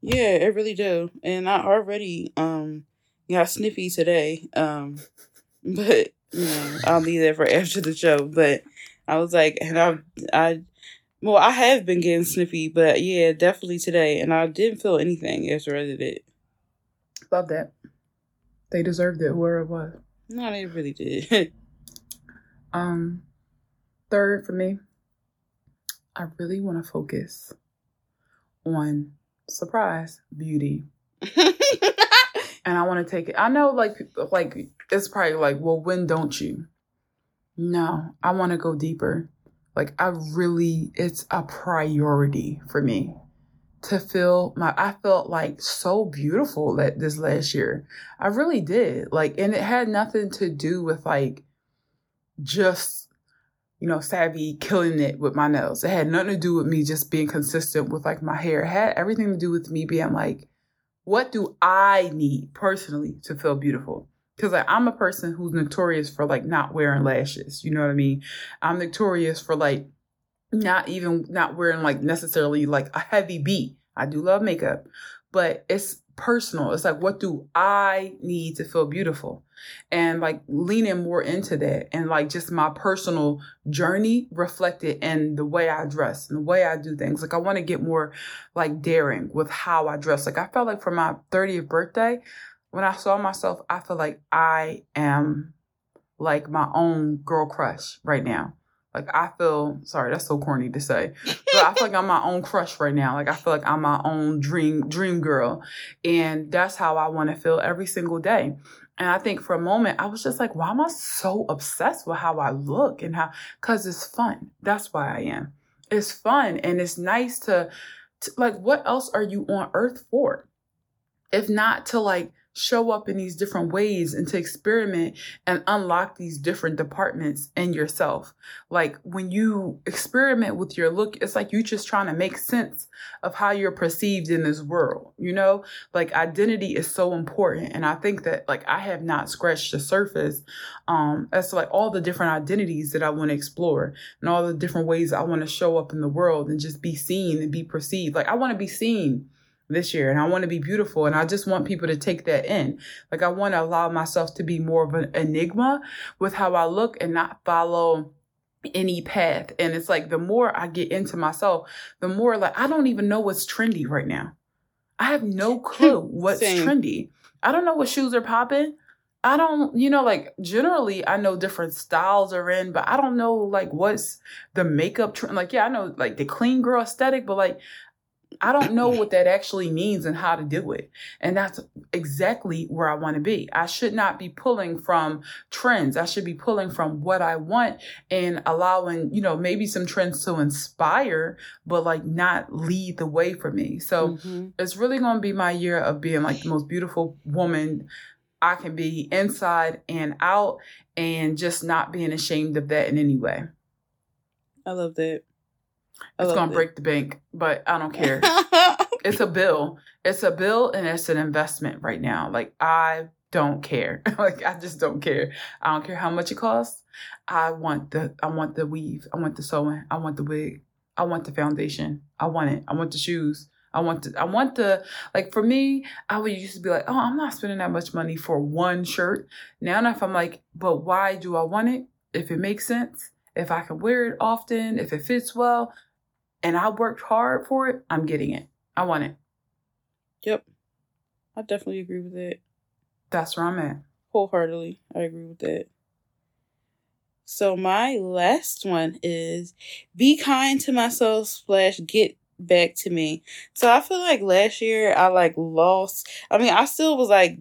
Yeah, it really do. And I already um got sniffy today, um, but you know, I'll leave that for after the show. But I was like, and I, I Well, I have been getting sniffy, but yeah, definitely today. And I didn't feel anything after I did it. Love that. They deserved it, where it was. No, they really did. um, Third for me, I really want to focus on, surprise, beauty. And I want to take it. I know like like it's probably like, well, when don't you? No, I want to go deeper. Like, I really, it's a priority for me to feel my, I felt like so beautiful that this last year. I really did. Like, and it had nothing to do with like, just, you know, savvy killing it with my nails. It had nothing to do with me just being consistent with like my hair. It had everything to do with me being like, what do I need personally to feel beautiful? Because like, I'm a person who's notorious for like not wearing lashes. You know what I mean? I'm notorious for like not even not wearing like necessarily like a heavy beat. I do love makeup, but it's personal. It's like, what do I need to feel beautiful? And like leaning more into that, and like just my personal journey reflected in the way I dress and the way I do things. Like I want to get more like daring with how I dress. Like I felt like for my thirtieth birthday, when I saw myself, I feel like I am like my own girl crush right now. Like I feel, sorry, that's so corny to say, but I feel like I'm my own crush right now. Like I feel like I'm my own dream, dream girl. And that's how I want to feel every single day. And I think for a moment, I was just like, why am I so obsessed with how I look and how, cause it's fun. That's why I am. It's fun. And it's nice to, to like, what else are you on earth for? If not to like, show up in these different ways and to experiment and unlock these different departments in yourself. Like when you experiment with your look, it's like you just trying to make sense of how you're perceived in this world. You know, like identity is so important. And I think that like I have not scratched the surface um, as to like all the different identities that I want to explore and all the different ways I want to show up in the world and just be seen and be perceived. Like I want to be seen this year, and I want to be beautiful, and I just want people to take that in. Like I want to allow myself to be more of an enigma with how I look and not follow any path. And it's like the more I get into myself, the more like I don't even know what's trendy right now. I have no clue what's Same. trendy. I don't know what shoes are popping. I don't, you know, like generally I know different styles are in, but I don't know like what's the makeup trend. Like, yeah, I know like the clean girl aesthetic, but like I don't know what that actually means and how to do it. And that's exactly where I want to be. I should not be pulling from trends. I should be pulling from what I want and allowing, you know, maybe some trends to inspire, but like not lead the way for me. So mm-hmm. it's really going to be my year of being like the most beautiful woman I can be inside and out, and just not being ashamed of that in any way. I love that. I it's going to break the bank, but I don't care. It's a bill. It's a bill and it's an investment right now. Like, I don't care. Like, I just don't care. I don't care how much it costs. I want the, I want the weave. I want the sewing. I want the wig. I want the foundation. I want it. I want the shoes. I want to, I want the, like for me, I would used to be like, oh, I'm not spending that much money for one shirt. Now enough, I'm like, but why do I want it? If it makes sense, if I can wear it often, if it fits well, and I worked hard for it, I'm getting it. I want it. Yep. I definitely agree with that. That's where I'm at. Wholeheartedly, I agree with that. So my last one is be kind to myself slash get back to me. So I feel like last year I like lost. I mean, I still was like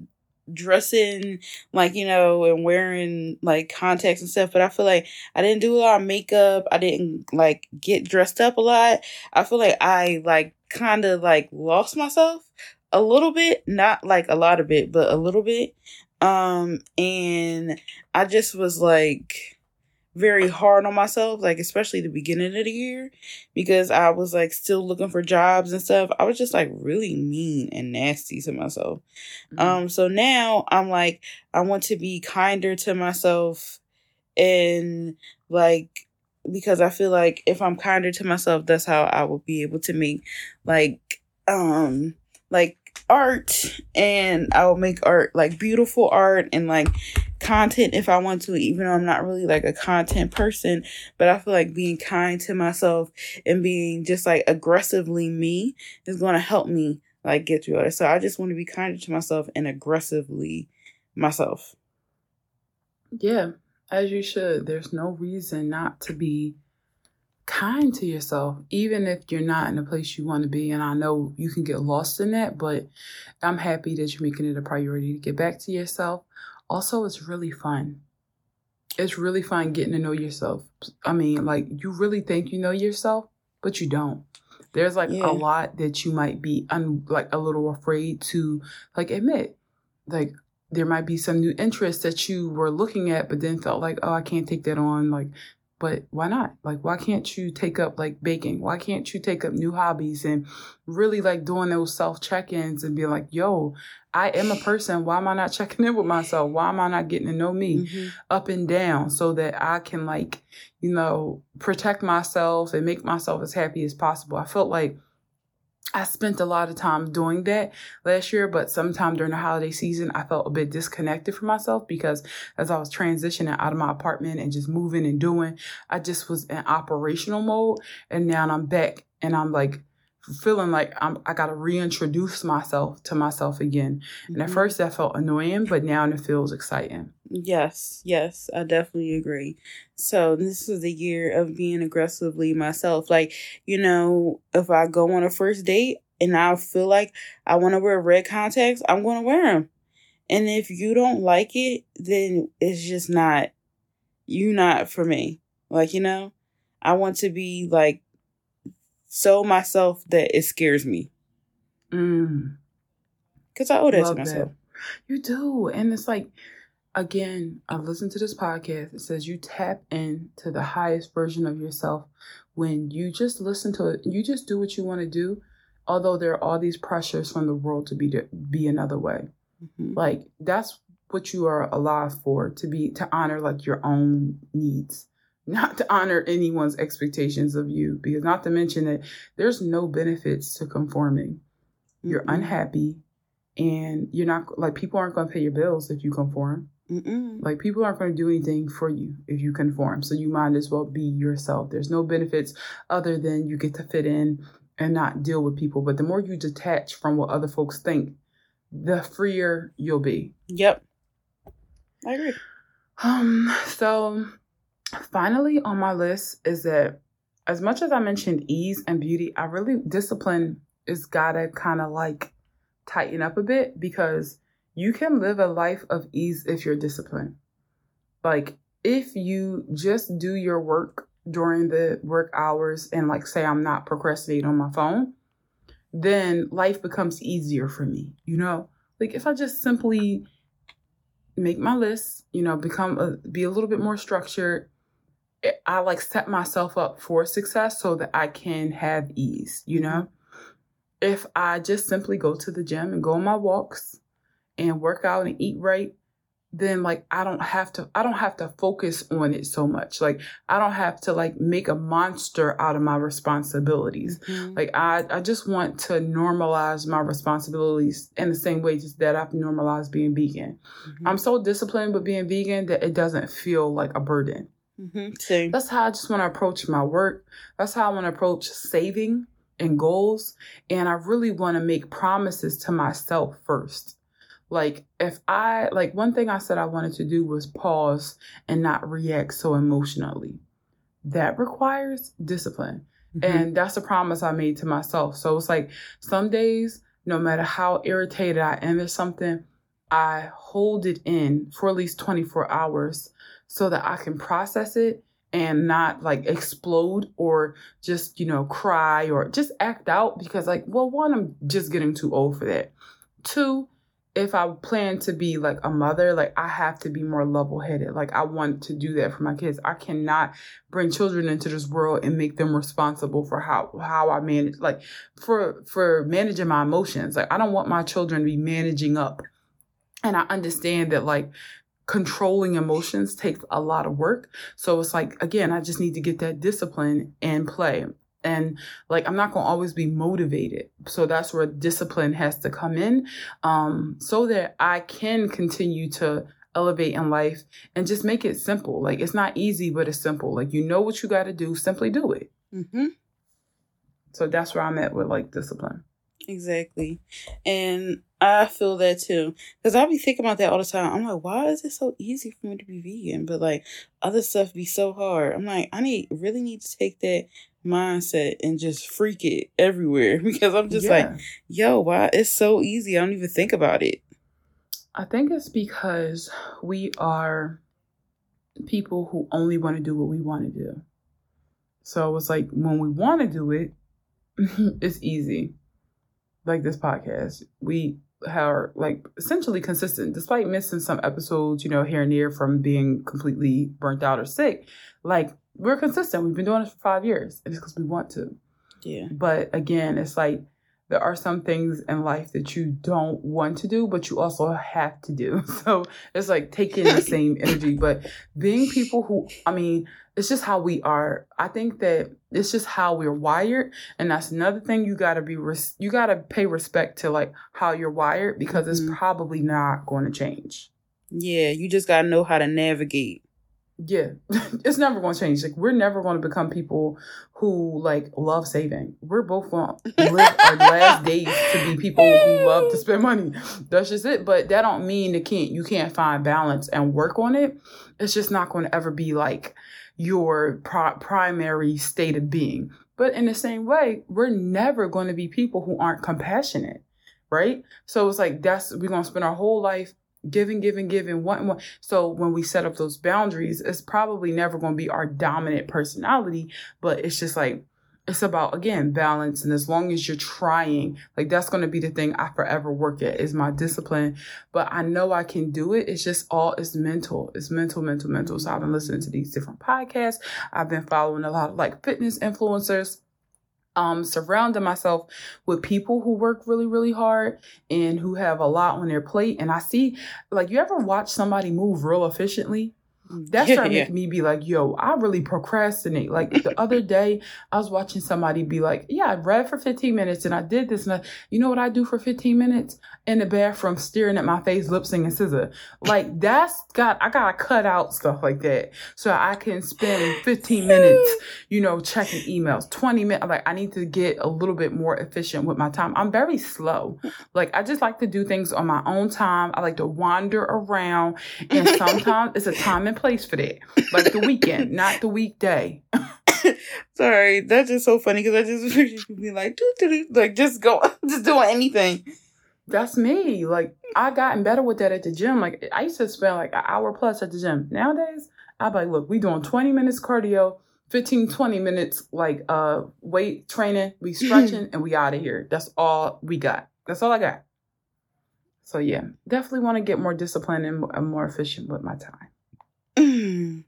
dressing like, you know, and wearing like contacts and stuff, but I feel like I didn't do a lot of makeup. I didn't like get dressed up a lot. I feel like I like kind of like lost myself a little bit, not like a lot of it, but a little bit. Um, and I just was like very hard on myself, like especially the beginning of the year, because I was like still looking for jobs and stuff. I was just like really mean and nasty to myself. Mm-hmm. Um, so now I'm like, I want to be kinder to myself, and like, because I feel like if I'm kinder to myself, that's how I will be able to make like, um, like art, and I will make art, like beautiful art, and like content if I want to, even though I'm not really like a content person. But I feel like being kind to myself and being just like aggressively me is going to help me like get through it. So I just want to be kinder to myself and aggressively myself. Yeah, as you should. There's no reason not to be kind to yourself, even if you're not in the place you want to be. And I know you can get lost in that, but I'm happy that you're making it a priority to get back to yourself. Also, it's really fun. It's really fun getting to know yourself. I mean, like, you really think you know yourself, but you don't. There's, like, yeah. a lot that you might be, un- like, a little afraid to, like, admit. Like, there might be some new interests that you were looking at, but then felt like, oh, I can't take that on. Like, But why not? Like, why can't you take up like baking? Why can't you take up new hobbies and really like doing those self-check-ins and be like, yo, I am a person. Why am I not checking in with myself? Why am I not getting to know me mm-hmm. up and down so that I can like, you know, protect myself and make myself as happy as possible? I felt like I spent a lot of time doing that last year, but sometime during the holiday season, I felt a bit disconnected from myself because as I was transitioning out of my apartment and just moving and doing, I just was in operational mode. And now I'm back and I'm like feeling like I'm, I got to reintroduce myself to myself again. Mm-hmm. And at first that felt annoying, but now it feels exciting. Yes, yes, I definitely agree. So this is the year of being aggressively myself. Like, you know, if I go on a first date and I feel like I want to wear red contacts, I'm going to wear them. And if you don't like it, then it's just not, you not for me. Like, you know, I want to be like, so myself that it scares me. Mm. Cause I owe that Love to myself. That. You do. And it's like, again, I listened to this podcast. It says you tap into the highest version of yourself when you just listen to it. You just do what you want to do. Although there are all these pressures from the world to be, to be another way. Mm-hmm. Like that's what you are alive for, to be, to honor like your own needs. Not to honor anyone's expectations of you, because not to mention that there's no benefits to conforming. You're Mm-mm. unhappy and you're not, like, people aren't going to pay your bills if you conform. Mm-mm. Like, people aren't going to do anything for you if you conform. So you might as well be yourself. There's no benefits other than you get to fit in and not deal with people. But the more you detach from what other folks think, the freer you'll be. Yep. I agree. Um, so... Finally, on my list is that as much as I mentioned ease and beauty, I really, discipline is gotta kind of like tighten up a bit, because you can live a life of ease if you're disciplined. Like if you just do your work during the work hours and like say I'm not procrastinating on my phone, then life becomes easier for me. You know, like if I just simply make my list, you know, become a, be a little bit more structured. I like set myself up for success so that I can have ease, you know? If I just simply go to the gym and go on my walks and work out and eat right, then like I don't have to I don't have to focus on it so much. Like I don't have to like make a monster out of my responsibilities. Mm-hmm. Like I, I just want to normalize my responsibilities in the same way just that I've normalized being vegan. Mm-hmm. I'm so disciplined with being vegan that it doesn't feel like a burden. Mm-hmm. Same. That's how I just want to approach my work. That's how I want to approach saving and goals. And I really want to make promises to myself first. Like if I, like one thing I said I wanted to do was pause and not react so emotionally. That requires discipline. Mm-hmm. And that's a promise I made to myself. So it's like some days, no matter how irritated I am or something, I hold it in for at least twenty-four hours so that I can process it and not like explode or just, you know, cry or just act out, because like, well, one, I'm just getting too old for that. Two, if I plan to be like a mother, like I have to be more level headed. Like I want to do that for my kids. I cannot bring children into this world and make them responsible for how, how I manage, like for, for managing my emotions. Like I don't want my children to be managing up. And I understand that like controlling emotions takes a lot of work. So it's like, again, I just need to get that discipline and play. And like, I'm not going to always be motivated. So that's where discipline has to come in, um, so that I can continue to elevate in life and just make it simple. Like, it's not easy, but it's simple. Like, you know what you got to do, simply do it. Mm-hmm. So that's where I'm at with like discipline. Exactly. And I feel that too. Because I be thinking about that all the time. I'm like, why is it so easy for me to be vegan? But like, other stuff be so hard. I'm like, I need really need to take that mindset and just freak it everywhere, because I'm just yeah. like, yo, why it's so easy? I don't even think about it. I think it's because we are people who only want to do what we want to do. So it's like when we want to do it, it's easy. Like this podcast, we are like essentially consistent, despite missing some episodes, you know, here and there from being completely burnt out or sick. Like we're consistent. We've been doing this for five years. It's because we want to. Yeah. But again, it's like there are some things in life that you don't want to do, but you also have to do. So it's like taking the same energy. But being people who, I mean, it's just how we are. I think that it's just how we're wired. And that's another thing. You got to be, res- you got to pay respect to like how you're wired, because mm-hmm. it's probably not going to change. Yeah. You just got to know how to navigate. Yeah, it's never going to change. Like, we're never going to become people who like love saving. We're both going to live our last days to be people who love to spend money. That's just it. But that don't mean it can't, you can't find balance and work on it. It's just not going to ever be like your pri- primary state of being. But in the same way, we're never going to be people who aren't compassionate, right? So it's like that's we're going to spend our whole life giving, giving, giving, wanting, wanting. So when we set up those boundaries, it's probably never going to be our dominant personality, but it's just like, it's about, again, balance. And as long as you're trying, like that's going to be the thing I forever work at is my discipline, but I know I can do it. It's just all, it's mental, it's mental, mental, mental. So I've been listening to these different podcasts. I've been following a lot of like fitness influencers. Um, surrounding myself with people who work really, really hard and who have a lot on their plate. And I see, like, you ever watch somebody move real efficiently? That started yeah, yeah. making me be like, yo, I really procrastinate. Like the other day I was watching somebody be like, yeah, I read for fifteen minutes and I did this. And I, you know what I do for fifteen minutes? In the bathroom, staring at my face, lip singing S Z A. Like that's got, I got to cut out stuff like that so I can spend fifteen minutes, you know, checking emails, twenty minutes. Like I need to get a little bit more efficient with my time. I'm very slow. Like I just like to do things on my own time. I like to wander around, and sometimes it's a time and place for that, like the weekend, not the weekday. Sorry, that's just so funny because I just picture you like, doo, doo, doo, like just go, just doing anything. That's me. Like I gotten better with that at the gym. Like I used to spend like an hour plus at the gym. Nowadays, I'm like, look, we doing twenty minutes cardio, fifteen, twenty minutes like uh weight training, we stretching, and we out of here. That's all we got. That's all I got. So yeah, definitely want to get more disciplined and more efficient with my time. Mm.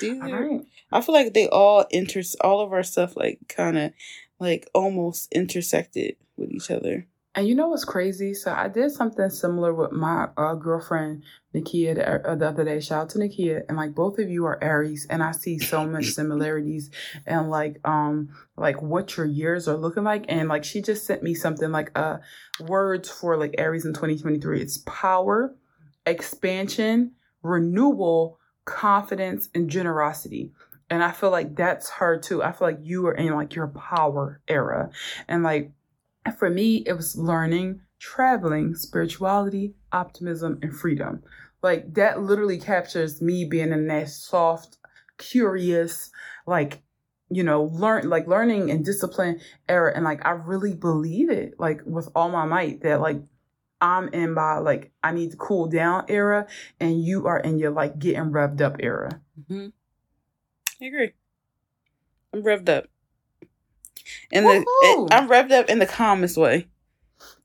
Dude, right. I feel like they all inter all of our stuff like kind of like almost intersected with each other. And you know what's crazy? So I did something similar with my uh, girlfriend Nikia the, uh, the other day. Shout out to Nikia. And like both of you are Aries, and I see so much similarities and like um like what your years are looking like. And like she just sent me something like uh words for like Aries in twenty twenty-three. It's power, expansion, renewal, confidence, and generosity. And I feel like that's her too. I feel like you are in like your power era. And like for me, it was learning, traveling, spirituality, optimism, and freedom. Like that literally captures me being in that soft, curious, like, you know, learn like learning and discipline era. And like I really believe it, like with all my might, that like I'm in my, like, I need to cool down era, and you are in your, like, getting revved up era. Mm-hmm. I agree. I'm revved up. And the it, I'm revved up in the calmest way.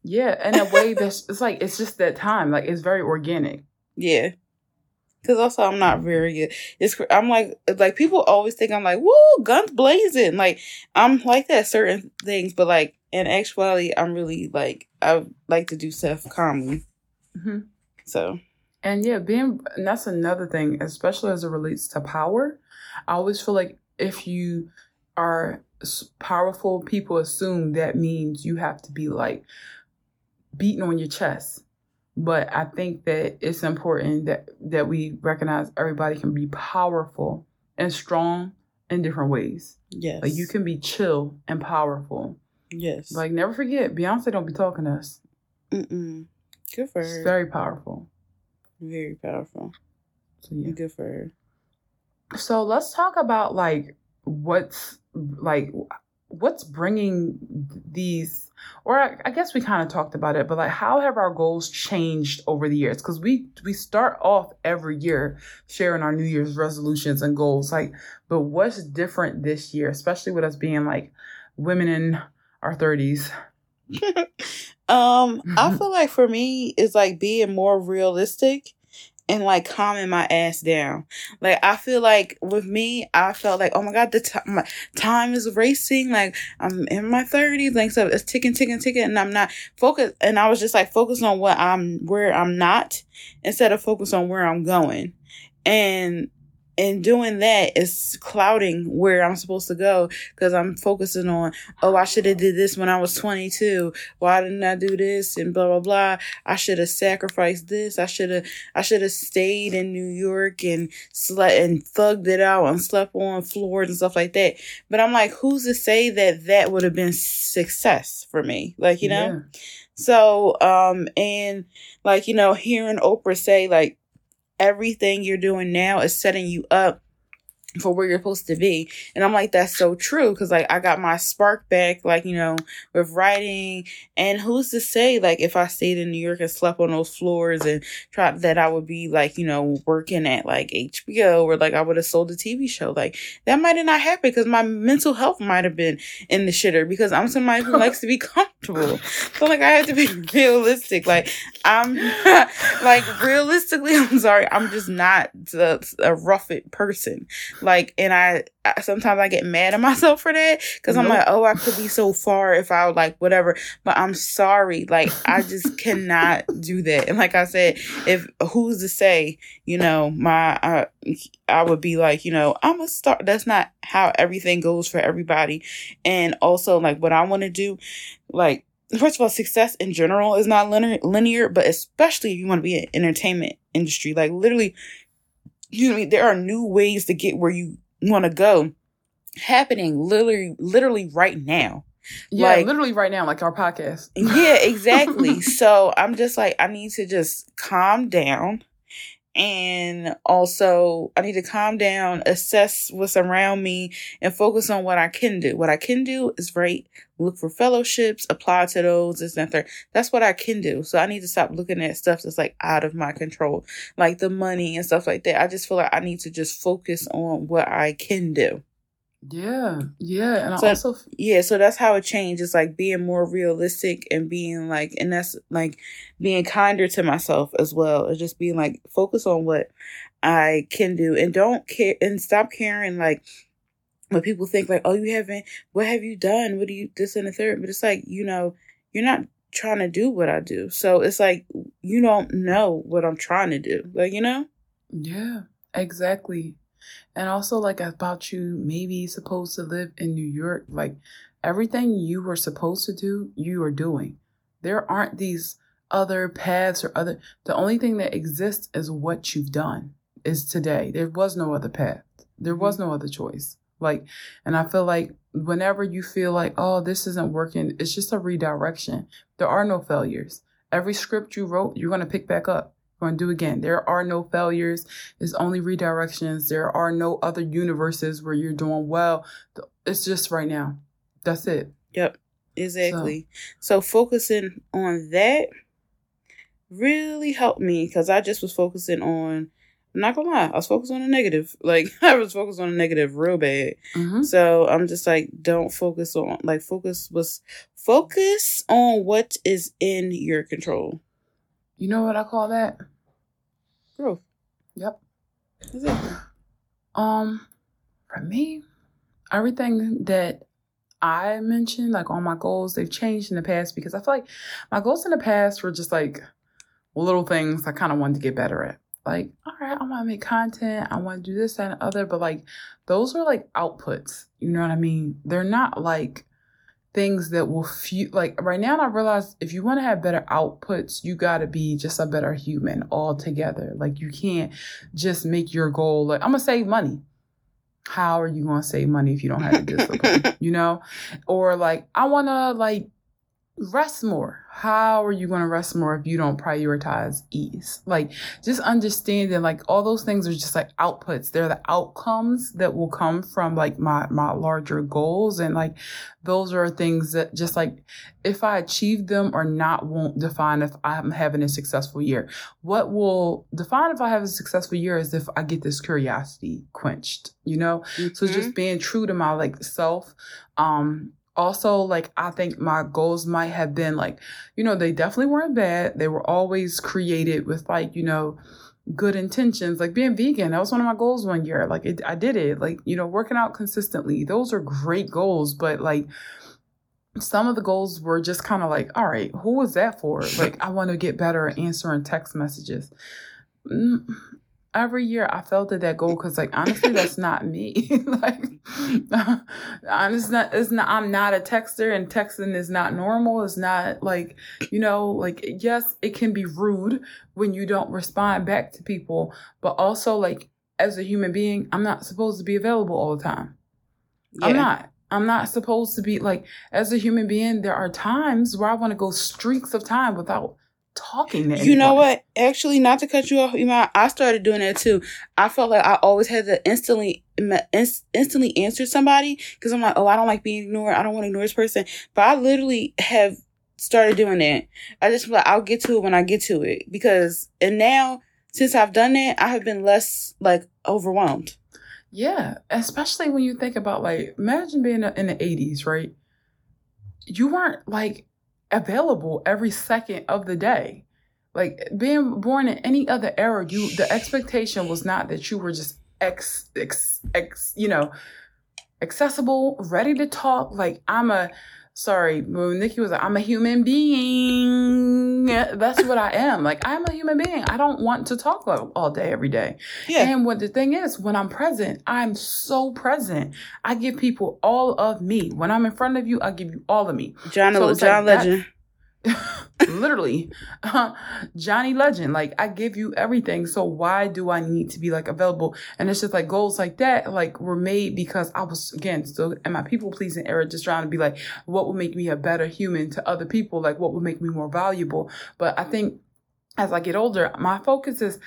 Yeah, in a way that's, it's like, it's just that time. Like, it's very organic. Yeah. Because also, I'm not very good. It's, I'm like, like, people always think I'm like, woo, guns blazing. Like, I'm like that certain things, but, like, in actuality, I'm really like, I like to do stuff calmly. Mm-hmm. So. And yeah, being, and that's another thing, especially as it relates to power. I always feel like if you are powerful, people assume that means you have to be like beating on your chest. But I think that it's important that, that we recognize everybody can be powerful and strong in different ways. Yes. Like you can be chill and powerful. Yes. Like, never forget, Beyonce don't be talking to us. Mm-mm. Good for her. She's very powerful. Very powerful. So, yeah. Good for her. So, let's talk about, like, what's, like, what's bringing these, or I, I guess we kind of talked about it, but, like, how have our goals changed over the years? Because we, we start off every year sharing our New Year's resolutions and goals, like, but what's different this year, especially with us being, like, women in our thirties. um, I feel like for me, it's like being more realistic and like calming my ass down. Like, I feel like with me, I felt like, oh my God, the t- my time is racing. Like, I'm in my thirties. Like, so it's ticking, ticking, ticking. And I'm not focused. And I was just like focused on what I'm, where I'm not, instead of focused on where I'm going. And, and doing that is clouding where I'm supposed to go, because I'm focusing on, oh, I should have did this when I was twenty-two. Why didn't I do this? And blah, blah, blah. I should have sacrificed this. I should have, I should have stayed in New York and slept and thugged it out and slept on floors and stuff like that. But I'm like, who's to say that that would have been success for me? Like, you know? Yeah. So, um, and like, you know, hearing Oprah say like, everything you're doing now is setting you up for where you're supposed to be. And I'm like, that's so true. Cause like, I got my spark back, like, you know, with writing. And who's to say, like, if I stayed in New York and slept on those floors and tried that, I would be like, you know, working at like H B O, or like I would have sold a T V show. Like, that might have not happened, because my mental health might have been in the shitter, because I'm somebody who likes to be comfortable. So like, I have to be realistic. Like, I'm not, like, realistically, I'm sorry, I'm just not a, a rough it person. Like, and I, I, sometimes I get mad at myself for that, because nope. I'm like, oh, I could be so far if I would, like, whatever. But I'm sorry. Like, I just cannot do that. And like I said, if who's to say, you know, my, uh, I would be like, you know, I'm a star. That's not how everything goes for everybody. And also, like, what I want to do, like, first of all, success in general is not linear, linear, but especially if you want to be in the entertainment industry. Like, literally, you know what I mean? There are new ways to get where you want to go happening literally, literally right now. Yeah, like, literally right now, like our podcast. Yeah, exactly. So I'm just like, I need to just calm down. And also, I need to calm down, assess what's around me, and focus on what I can do. What I can do is write, look for fellowships, apply to those, this and that. That's what I can do. So I need to stop looking at stuff that's like out of my control, like the money and stuff like that. I just feel like I need to just focus on what I can do. Yeah, yeah, and so, I also yeah, so that's how it changes, like being more realistic and being like, and that's like being kinder to myself as well. It's just being like, focus on what I can do, and don't care, and stop caring like when people think like, oh, you haven't, what have you done? What do you this and the third? But it's like, you know, you're not trying to do what I do, so it's like you don't know what I'm trying to do, like, you know? Yeah, exactly. And also, like, I thought you maybe supposed to live in New York. Like, everything you were supposed to do, you are doing. There aren't these other paths or other. The only thing that exists is what you've done is today. There was no other path. There was no other choice. Like, and I feel like whenever you feel like, oh, this isn't working, it's just a redirection. There are no failures. Every script you wrote, you're going to pick back up. Going to do again. There are no failures. There's only redirections. There are no other universes where you're doing well. It's just right now. That's it. Yep. Exactly. So, so focusing on that really helped me, because I just was focusing on, I'm not going to lie, I was focused on the negative. Like, I was focused on the negative real bad. Mm-hmm. So I'm just like, don't focus on, like, focus was focus on what is in your control. You know what I call that? Growth. Yep. Exactly. Um, for me, everything that I mentioned, like all my goals, they've changed in the past, because I feel like my goals in the past were just like little things I kind of wanted to get better at. Like, all right, I want to make content. I want to do this, that, and other. But like, those are like outputs. You know what I mean? They're not like things that will fuel, like right now I realize if you want to have better outputs, you got to be just a better human altogether. Like, you can't just make your goal like, I'm going to save money. How are you going to save money if you don't have the discipline, you know? Or like, I want to like rest more. How are you going to rest more if you don't prioritize ease? Like, just understanding like all those things are just like outputs. They're the outcomes that will come from like my my larger goals, and like those are things that just like if I achieve them or not won't define if I'm having a successful year. What will define if I have a successful year is if I get this curiosity quenched, you know? Mm-hmm. So just being true to my like self. um Also, like, I think my goals might have been like, you know, they definitely weren't bad. They were always created with like, you know, good intentions, like being vegan. That was one of my goals one year. Like it, I did it, like, you know, working out consistently. Those are great goals. But like some of the goals were just kind of like, all right, who was that for? Like, I want to get better at answering text messages. Mm. Every year I felt at that goal because, like, honestly, that's not me. Like, I'm just not, it's not, I'm not a texter, and texting is not normal. It's not like, you know, like, yes, it can be rude when you don't respond back to people. But also, like, as a human being, I'm not supposed to be available all the time. Yeah. I'm not. I'm not supposed to be, like, as a human being, there are times where I want to go streaks of time without talking to anybody. You know what? Actually, not to cut you off, Iman, I started doing that too. I felt like I always had to instantly inst- instantly answer somebody because I'm like, oh, I don't like being ignored. I don't want to ignore this person. But I literally have started doing that. I just like, I'll get to it when I get to it. Because, and now, since I've done that, I have been less, like, overwhelmed. Yeah. Especially when you think about, like, imagine being in the eighties, right? You weren't, like, available every second of the day. Like, being born in any other era, you the expectation was not that you were just ex ex ex you know accessible, ready to talk. Like, I'm a sorry when Nikia was like, I'm a human being. That's what I am. Like, I'm a human being. I don't want to talk all day every day. Yeah. And what the thing is, when I'm present, I'm so present. I give people all of me. When I'm in front of you, I give you all of me. John, so John like, Legend. Literally. Uh, Johnny Legend. Like, I give you everything. So why do I need to be, like, available? And it's just like goals like that, like, were made because I was, again, still in my people pleasing era, just trying to be like, what would make me a better human to other people? Like, what would make me more valuable? But I think as I get older, my focus is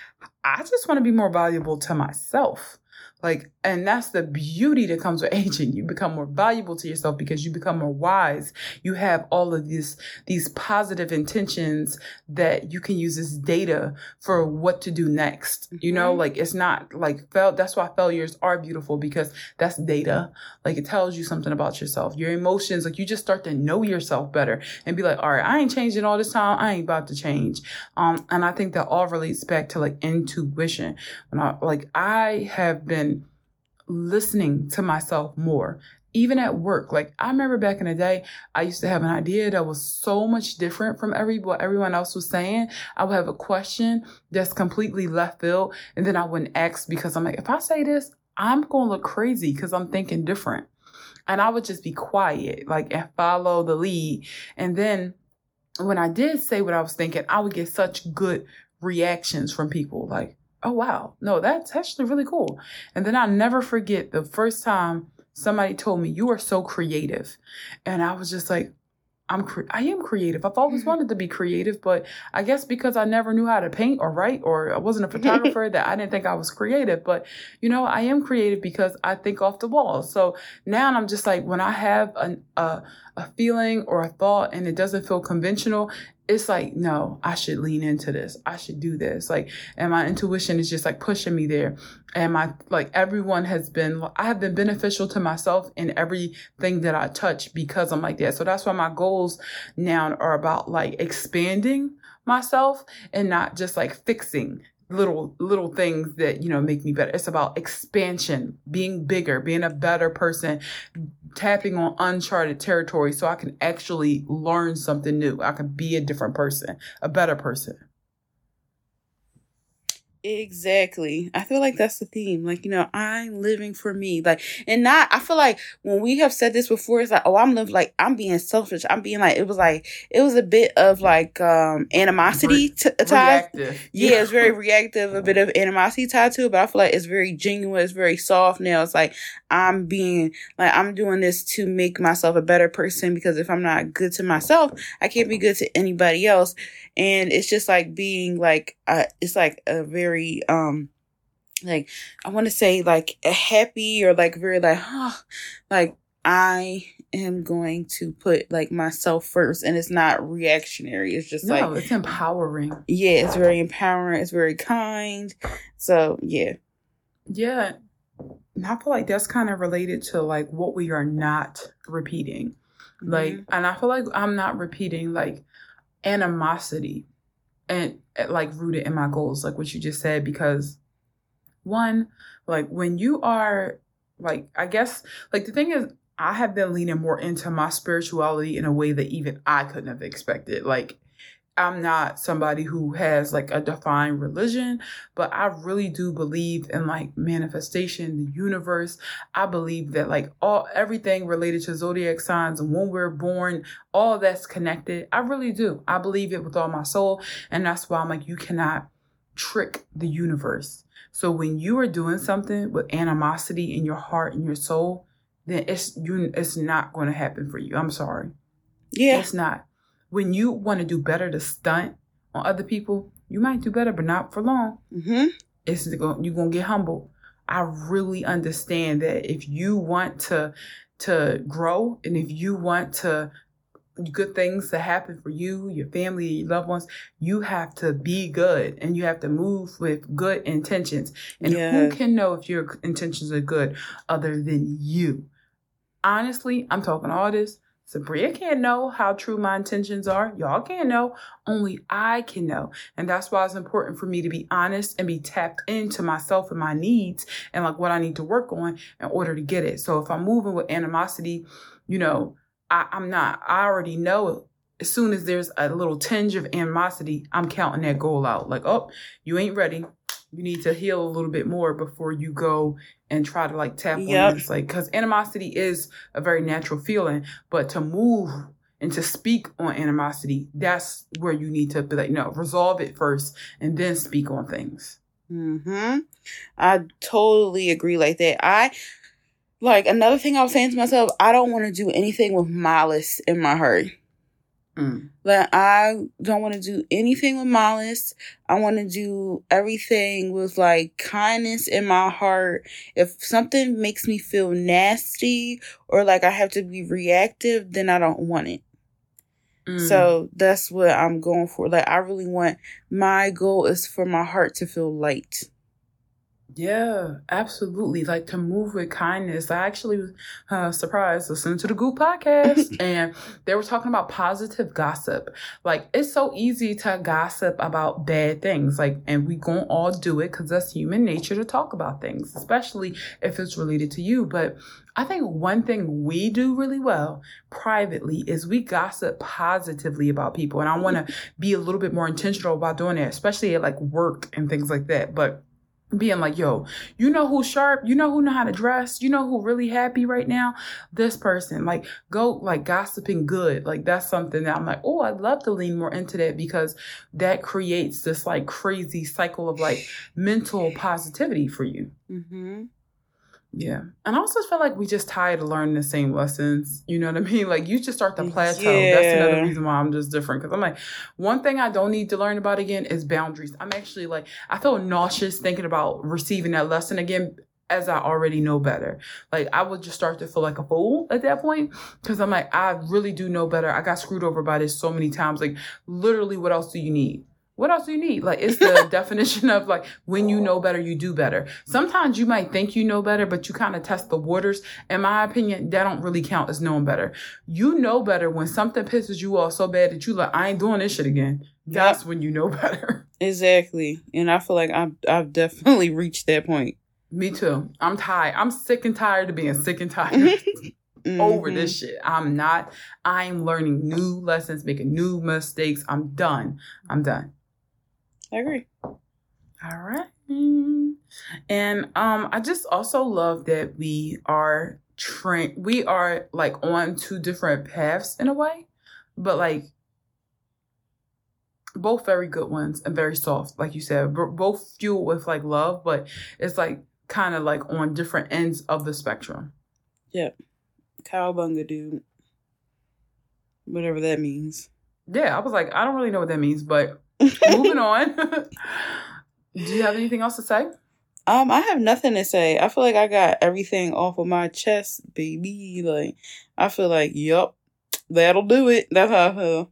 I just want to be more valuable to myself. Like, and that's the beauty that comes with aging. You become more valuable to yourself because you become more wise. You have all of these, these positive intentions that you can use as data for what to do next. You know, like, it's not like, fail. That's why failures are beautiful, because that's data. Like, it tells you something about yourself, your emotions. Like, you just start to know yourself better and be like, all right, I ain't changing all this time. I ain't about to change. Um, and I think that all relates back to, like, intuition. And I, like, I have been listening to myself more, even at work. Like, I remember back in the day, I used to have an idea that was so much different from every what everyone else was saying. I would have a question that's completely left field, and then I wouldn't ask because I'm like, if I say this, I'm gonna look crazy because I'm thinking different. And I would just be quiet, like, and follow the lead. And then when I did say what I was thinking, I would get such good reactions from people, like, oh, wow. No, that's actually really cool. And then I'll never forget the first time somebody told me, you are so creative. And I was just like, I'm cre- I am creative. I've always wanted to be creative, but I guess because I never knew how to paint or write, or I wasn't a photographer, that I didn't think I was creative. But, you know, I am creative because I think off the wall. So now I'm just like, when I have an, a, a feeling or a thought and it doesn't feel conventional, it's like, no, I should lean into this. I should do this. Like, and my intuition is just, like, pushing me there. And my, like, everyone has been, I have been beneficial to myself in everything that I touch because I'm like that. So that's why my goals now are about, like, expanding myself and not just, like, fixing little, little things that, you know, make me better. It's about expansion, being bigger, being a better person, tapping on uncharted territory so I can actually learn something new. I can be a different person, a better person. Exactly. I feel like that's the theme. Like, you know, I'm living for me. Like, and not, I feel like when we have said this before, it's like, oh, I'm living, like, I'm being selfish. I'm being like, it was like, it was a bit of like, um, animosity Re- t- tied. Yeah, yeah, it's very reactive, a bit of animosity tied to it, but I feel like it's very genuine. It's very soft now. It's like, I'm being, like, I'm doing this to make myself a better person, because if I'm not good to myself, I can't be good to anybody else. And it's just like being like, uh, it's like a very, Very, um, like, I want to say, like, a happy, or like very like, huh, like, I am going to put, like, myself first, and it's not reactionary. It's just no, like, it's empowering. Yeah, it's very empowering. It's very kind. So yeah, yeah. And I feel like that's kind of related to, like, what we are not repeating. Like, mm-hmm. And I feel like I'm not repeating, like, animosity. and like rooted in my goals, like what you just said, because one, like when you are like, I guess like the thing is, I have been leaning more into my spirituality in a way that even I couldn't have expected. Like, I'm not somebody who has like a defined religion, but I really do believe in like manifestation, the universe. I believe that like all everything related to zodiac signs and when we're born, all that's connected. I really do. I believe it with all my soul. And that's why I'm like, you cannot trick the universe. So when you are doing something with animosity in your heart and your soul, then it's you. It's not going to happen for you. I'm sorry. Yeah, it's not. When you want to do better to stunt on other people, you might do better, but not for long. Mm-hmm. It's you're going to get humbled. I really understand that if you want to to grow and if you want to good things to happen for you, your family, your loved ones, you have to be good and you have to move with good intentions. And yeah. Who can know if your intentions are good other than you? Honestly, I'm talking all this. Sabria can't know how true my intentions are. Y'all can't know. Only I can know. And that's why it's important for me to be honest and be tapped into myself and my needs and like what I need to work on in order to get it. So if I'm moving with animosity, you know, I, I'm not. I already know as soon as there's a little tinge of animosity, I'm counting that goal out. Like, oh, you ain't ready. You need to heal a little bit more before you go and try to like tap yep. on this. Like, because animosity is a very natural feeling, but to move and to speak on animosity, that's where you need to be like, no, resolve it first and then speak on things. Mm-hmm. I totally agree like that. I... Like, another thing I was saying to myself, I don't want to do anything with malice in my heart. Mm. Like, I don't want to do anything with malice. I want to do everything with, like, kindness in my heart. If something makes me feel nasty or, like, I have to be reactive, then I don't want it. Mm. So that's what I'm going for. Like, I really want... My goal is for my heart to feel light. Yeah, absolutely. Like to move with kindness. I actually was uh, surprised listening to the Goop podcast and they were talking about positive gossip. Like it's so easy to gossip about bad things. Like, and we gon' all do it because that's human nature to talk about things, especially if it's related to you. But I think one thing we do really well privately is we gossip positively about people. And I want to be a little bit more intentional about doing that, especially at like work and things like that. But being like, yo, you know who's sharp? You know who know how to dress? You know who really happy right now? This person. Like, go, like, gossiping good. Like, that's something that I'm like, oh, I'd love to lean more into that because that creates this, like, crazy cycle of, like, mental positivity for you. Mm-hmm. Yeah. And I also feel like we just tired of learning the same lessons. You know what I mean? Like, you just start to plateau. Yeah. That's another reason why I'm just different. Because I'm like, one thing I don't need to learn about again is boundaries. I'm actually like, I feel nauseous thinking about receiving that lesson again as I already know better. Like, I would just start to feel like a fool at that point. Because I'm like, I really do know better. I got screwed over by this so many times. Like, literally, what else do you need? What else do you need? Like, it's the definition of like, when you know better, you do better. Sometimes you might think you know better, but you kind of test the waters. In my opinion, that don't really count as knowing better. You know better when something pisses you off so bad that you like, I ain't doing this shit again. That's yep. when you know better. Exactly. And I feel like I've, I've definitely reached that point. Me too. I'm tired. I'm sick and tired of being sick and tired. Mm-hmm. Over this shit. I'm not. I'm learning new lessons, making new mistakes. I'm done. I'm done. I agree. All right. And um, I just also love that we are tra- we are like on two different paths in a way, but like both very good ones and very soft, like you said, b- both fueled with like love, but it's like kind of like on different ends of the spectrum. Yep. Cowabunga, dude. Whatever that means. Yeah, I was like, I don't really know what that means, but moving on. Do you have anything else to say? Um, I have nothing to say. I feel like I got everything off of my chest, baby. Like, I feel like, yup, that'll do it. That's how I feel.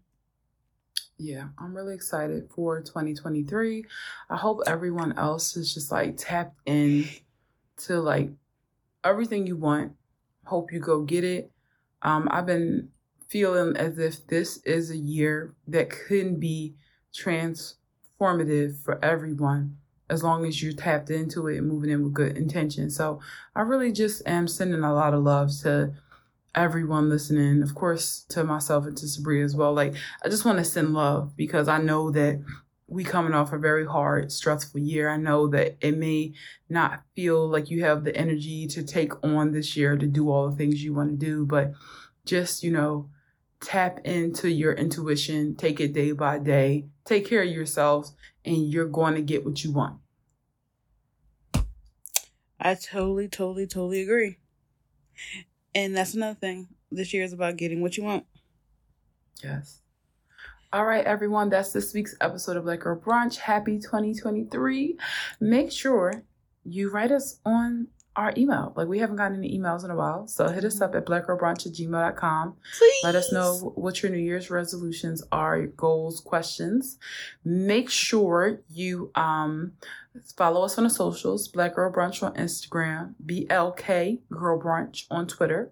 Yeah, I'm really excited for twenty twenty-three. I hope everyone else is just, like, tapped in to, like, everything you want. Hope you go get it. Um, I've been feeling as if this is a year that couldn't be trans formative for everyone, as long as you're tapped into it and moving in with good intention. So I really just am sending a lot of love to everyone listening, of course, to myself and to Sabrina as well. Like, I just want to send love because I know that we coming off a very hard, stressful year. I know that it may not feel like you have the energy to take on this year to do all the things you want to do, but just, you know, tap into your intuition, take it day by day, take care of yourselves, and you're going to get what you want. I totally, totally, totally agree. And that's another thing. This year is about getting what you want. Yes. All right, everyone. That's this week's episode of Black Girl Brunch. Happy twenty twenty-three. Make sure you write us on our email. Like, we haven't gotten any emails in a while. So hit us up at black girl brunch at gmail dot com. Please. Let us know what your New Year's resolutions are, your goals, questions. Make sure you um follow us on the socials, Black Girl Brunch on Instagram, B L K Girl Brunch on Twitter.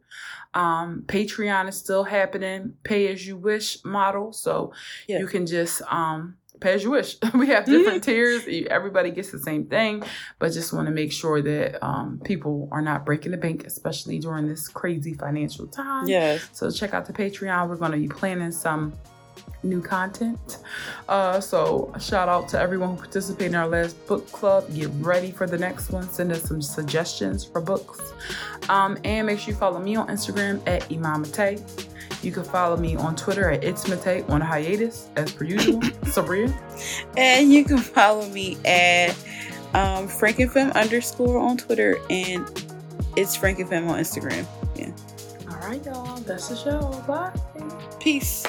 Um, Patreon is still happening, pay as you wish model. So yeah. You can just um pay as you wish. We have different tiers. Everybody gets the same thing, but just want to make sure that um, people are not breaking the bank, especially during this crazy financial time. Yes. So check out the Patreon. We're going to be planning some new content. Uh, so shout out to everyone who participated in our last book club. Get ready for the next one. Send us some suggestions for books. Um, and make sure you follow me on Instagram at imamate. You can follow me on Twitter at itsmate on hiatus, as per usual. Sabria. And you can follow me at um, Frankenfem underscore on Twitter, and it's Frankenfem on Instagram. Yeah. All right, y'all. That's the show. Bye. Peace.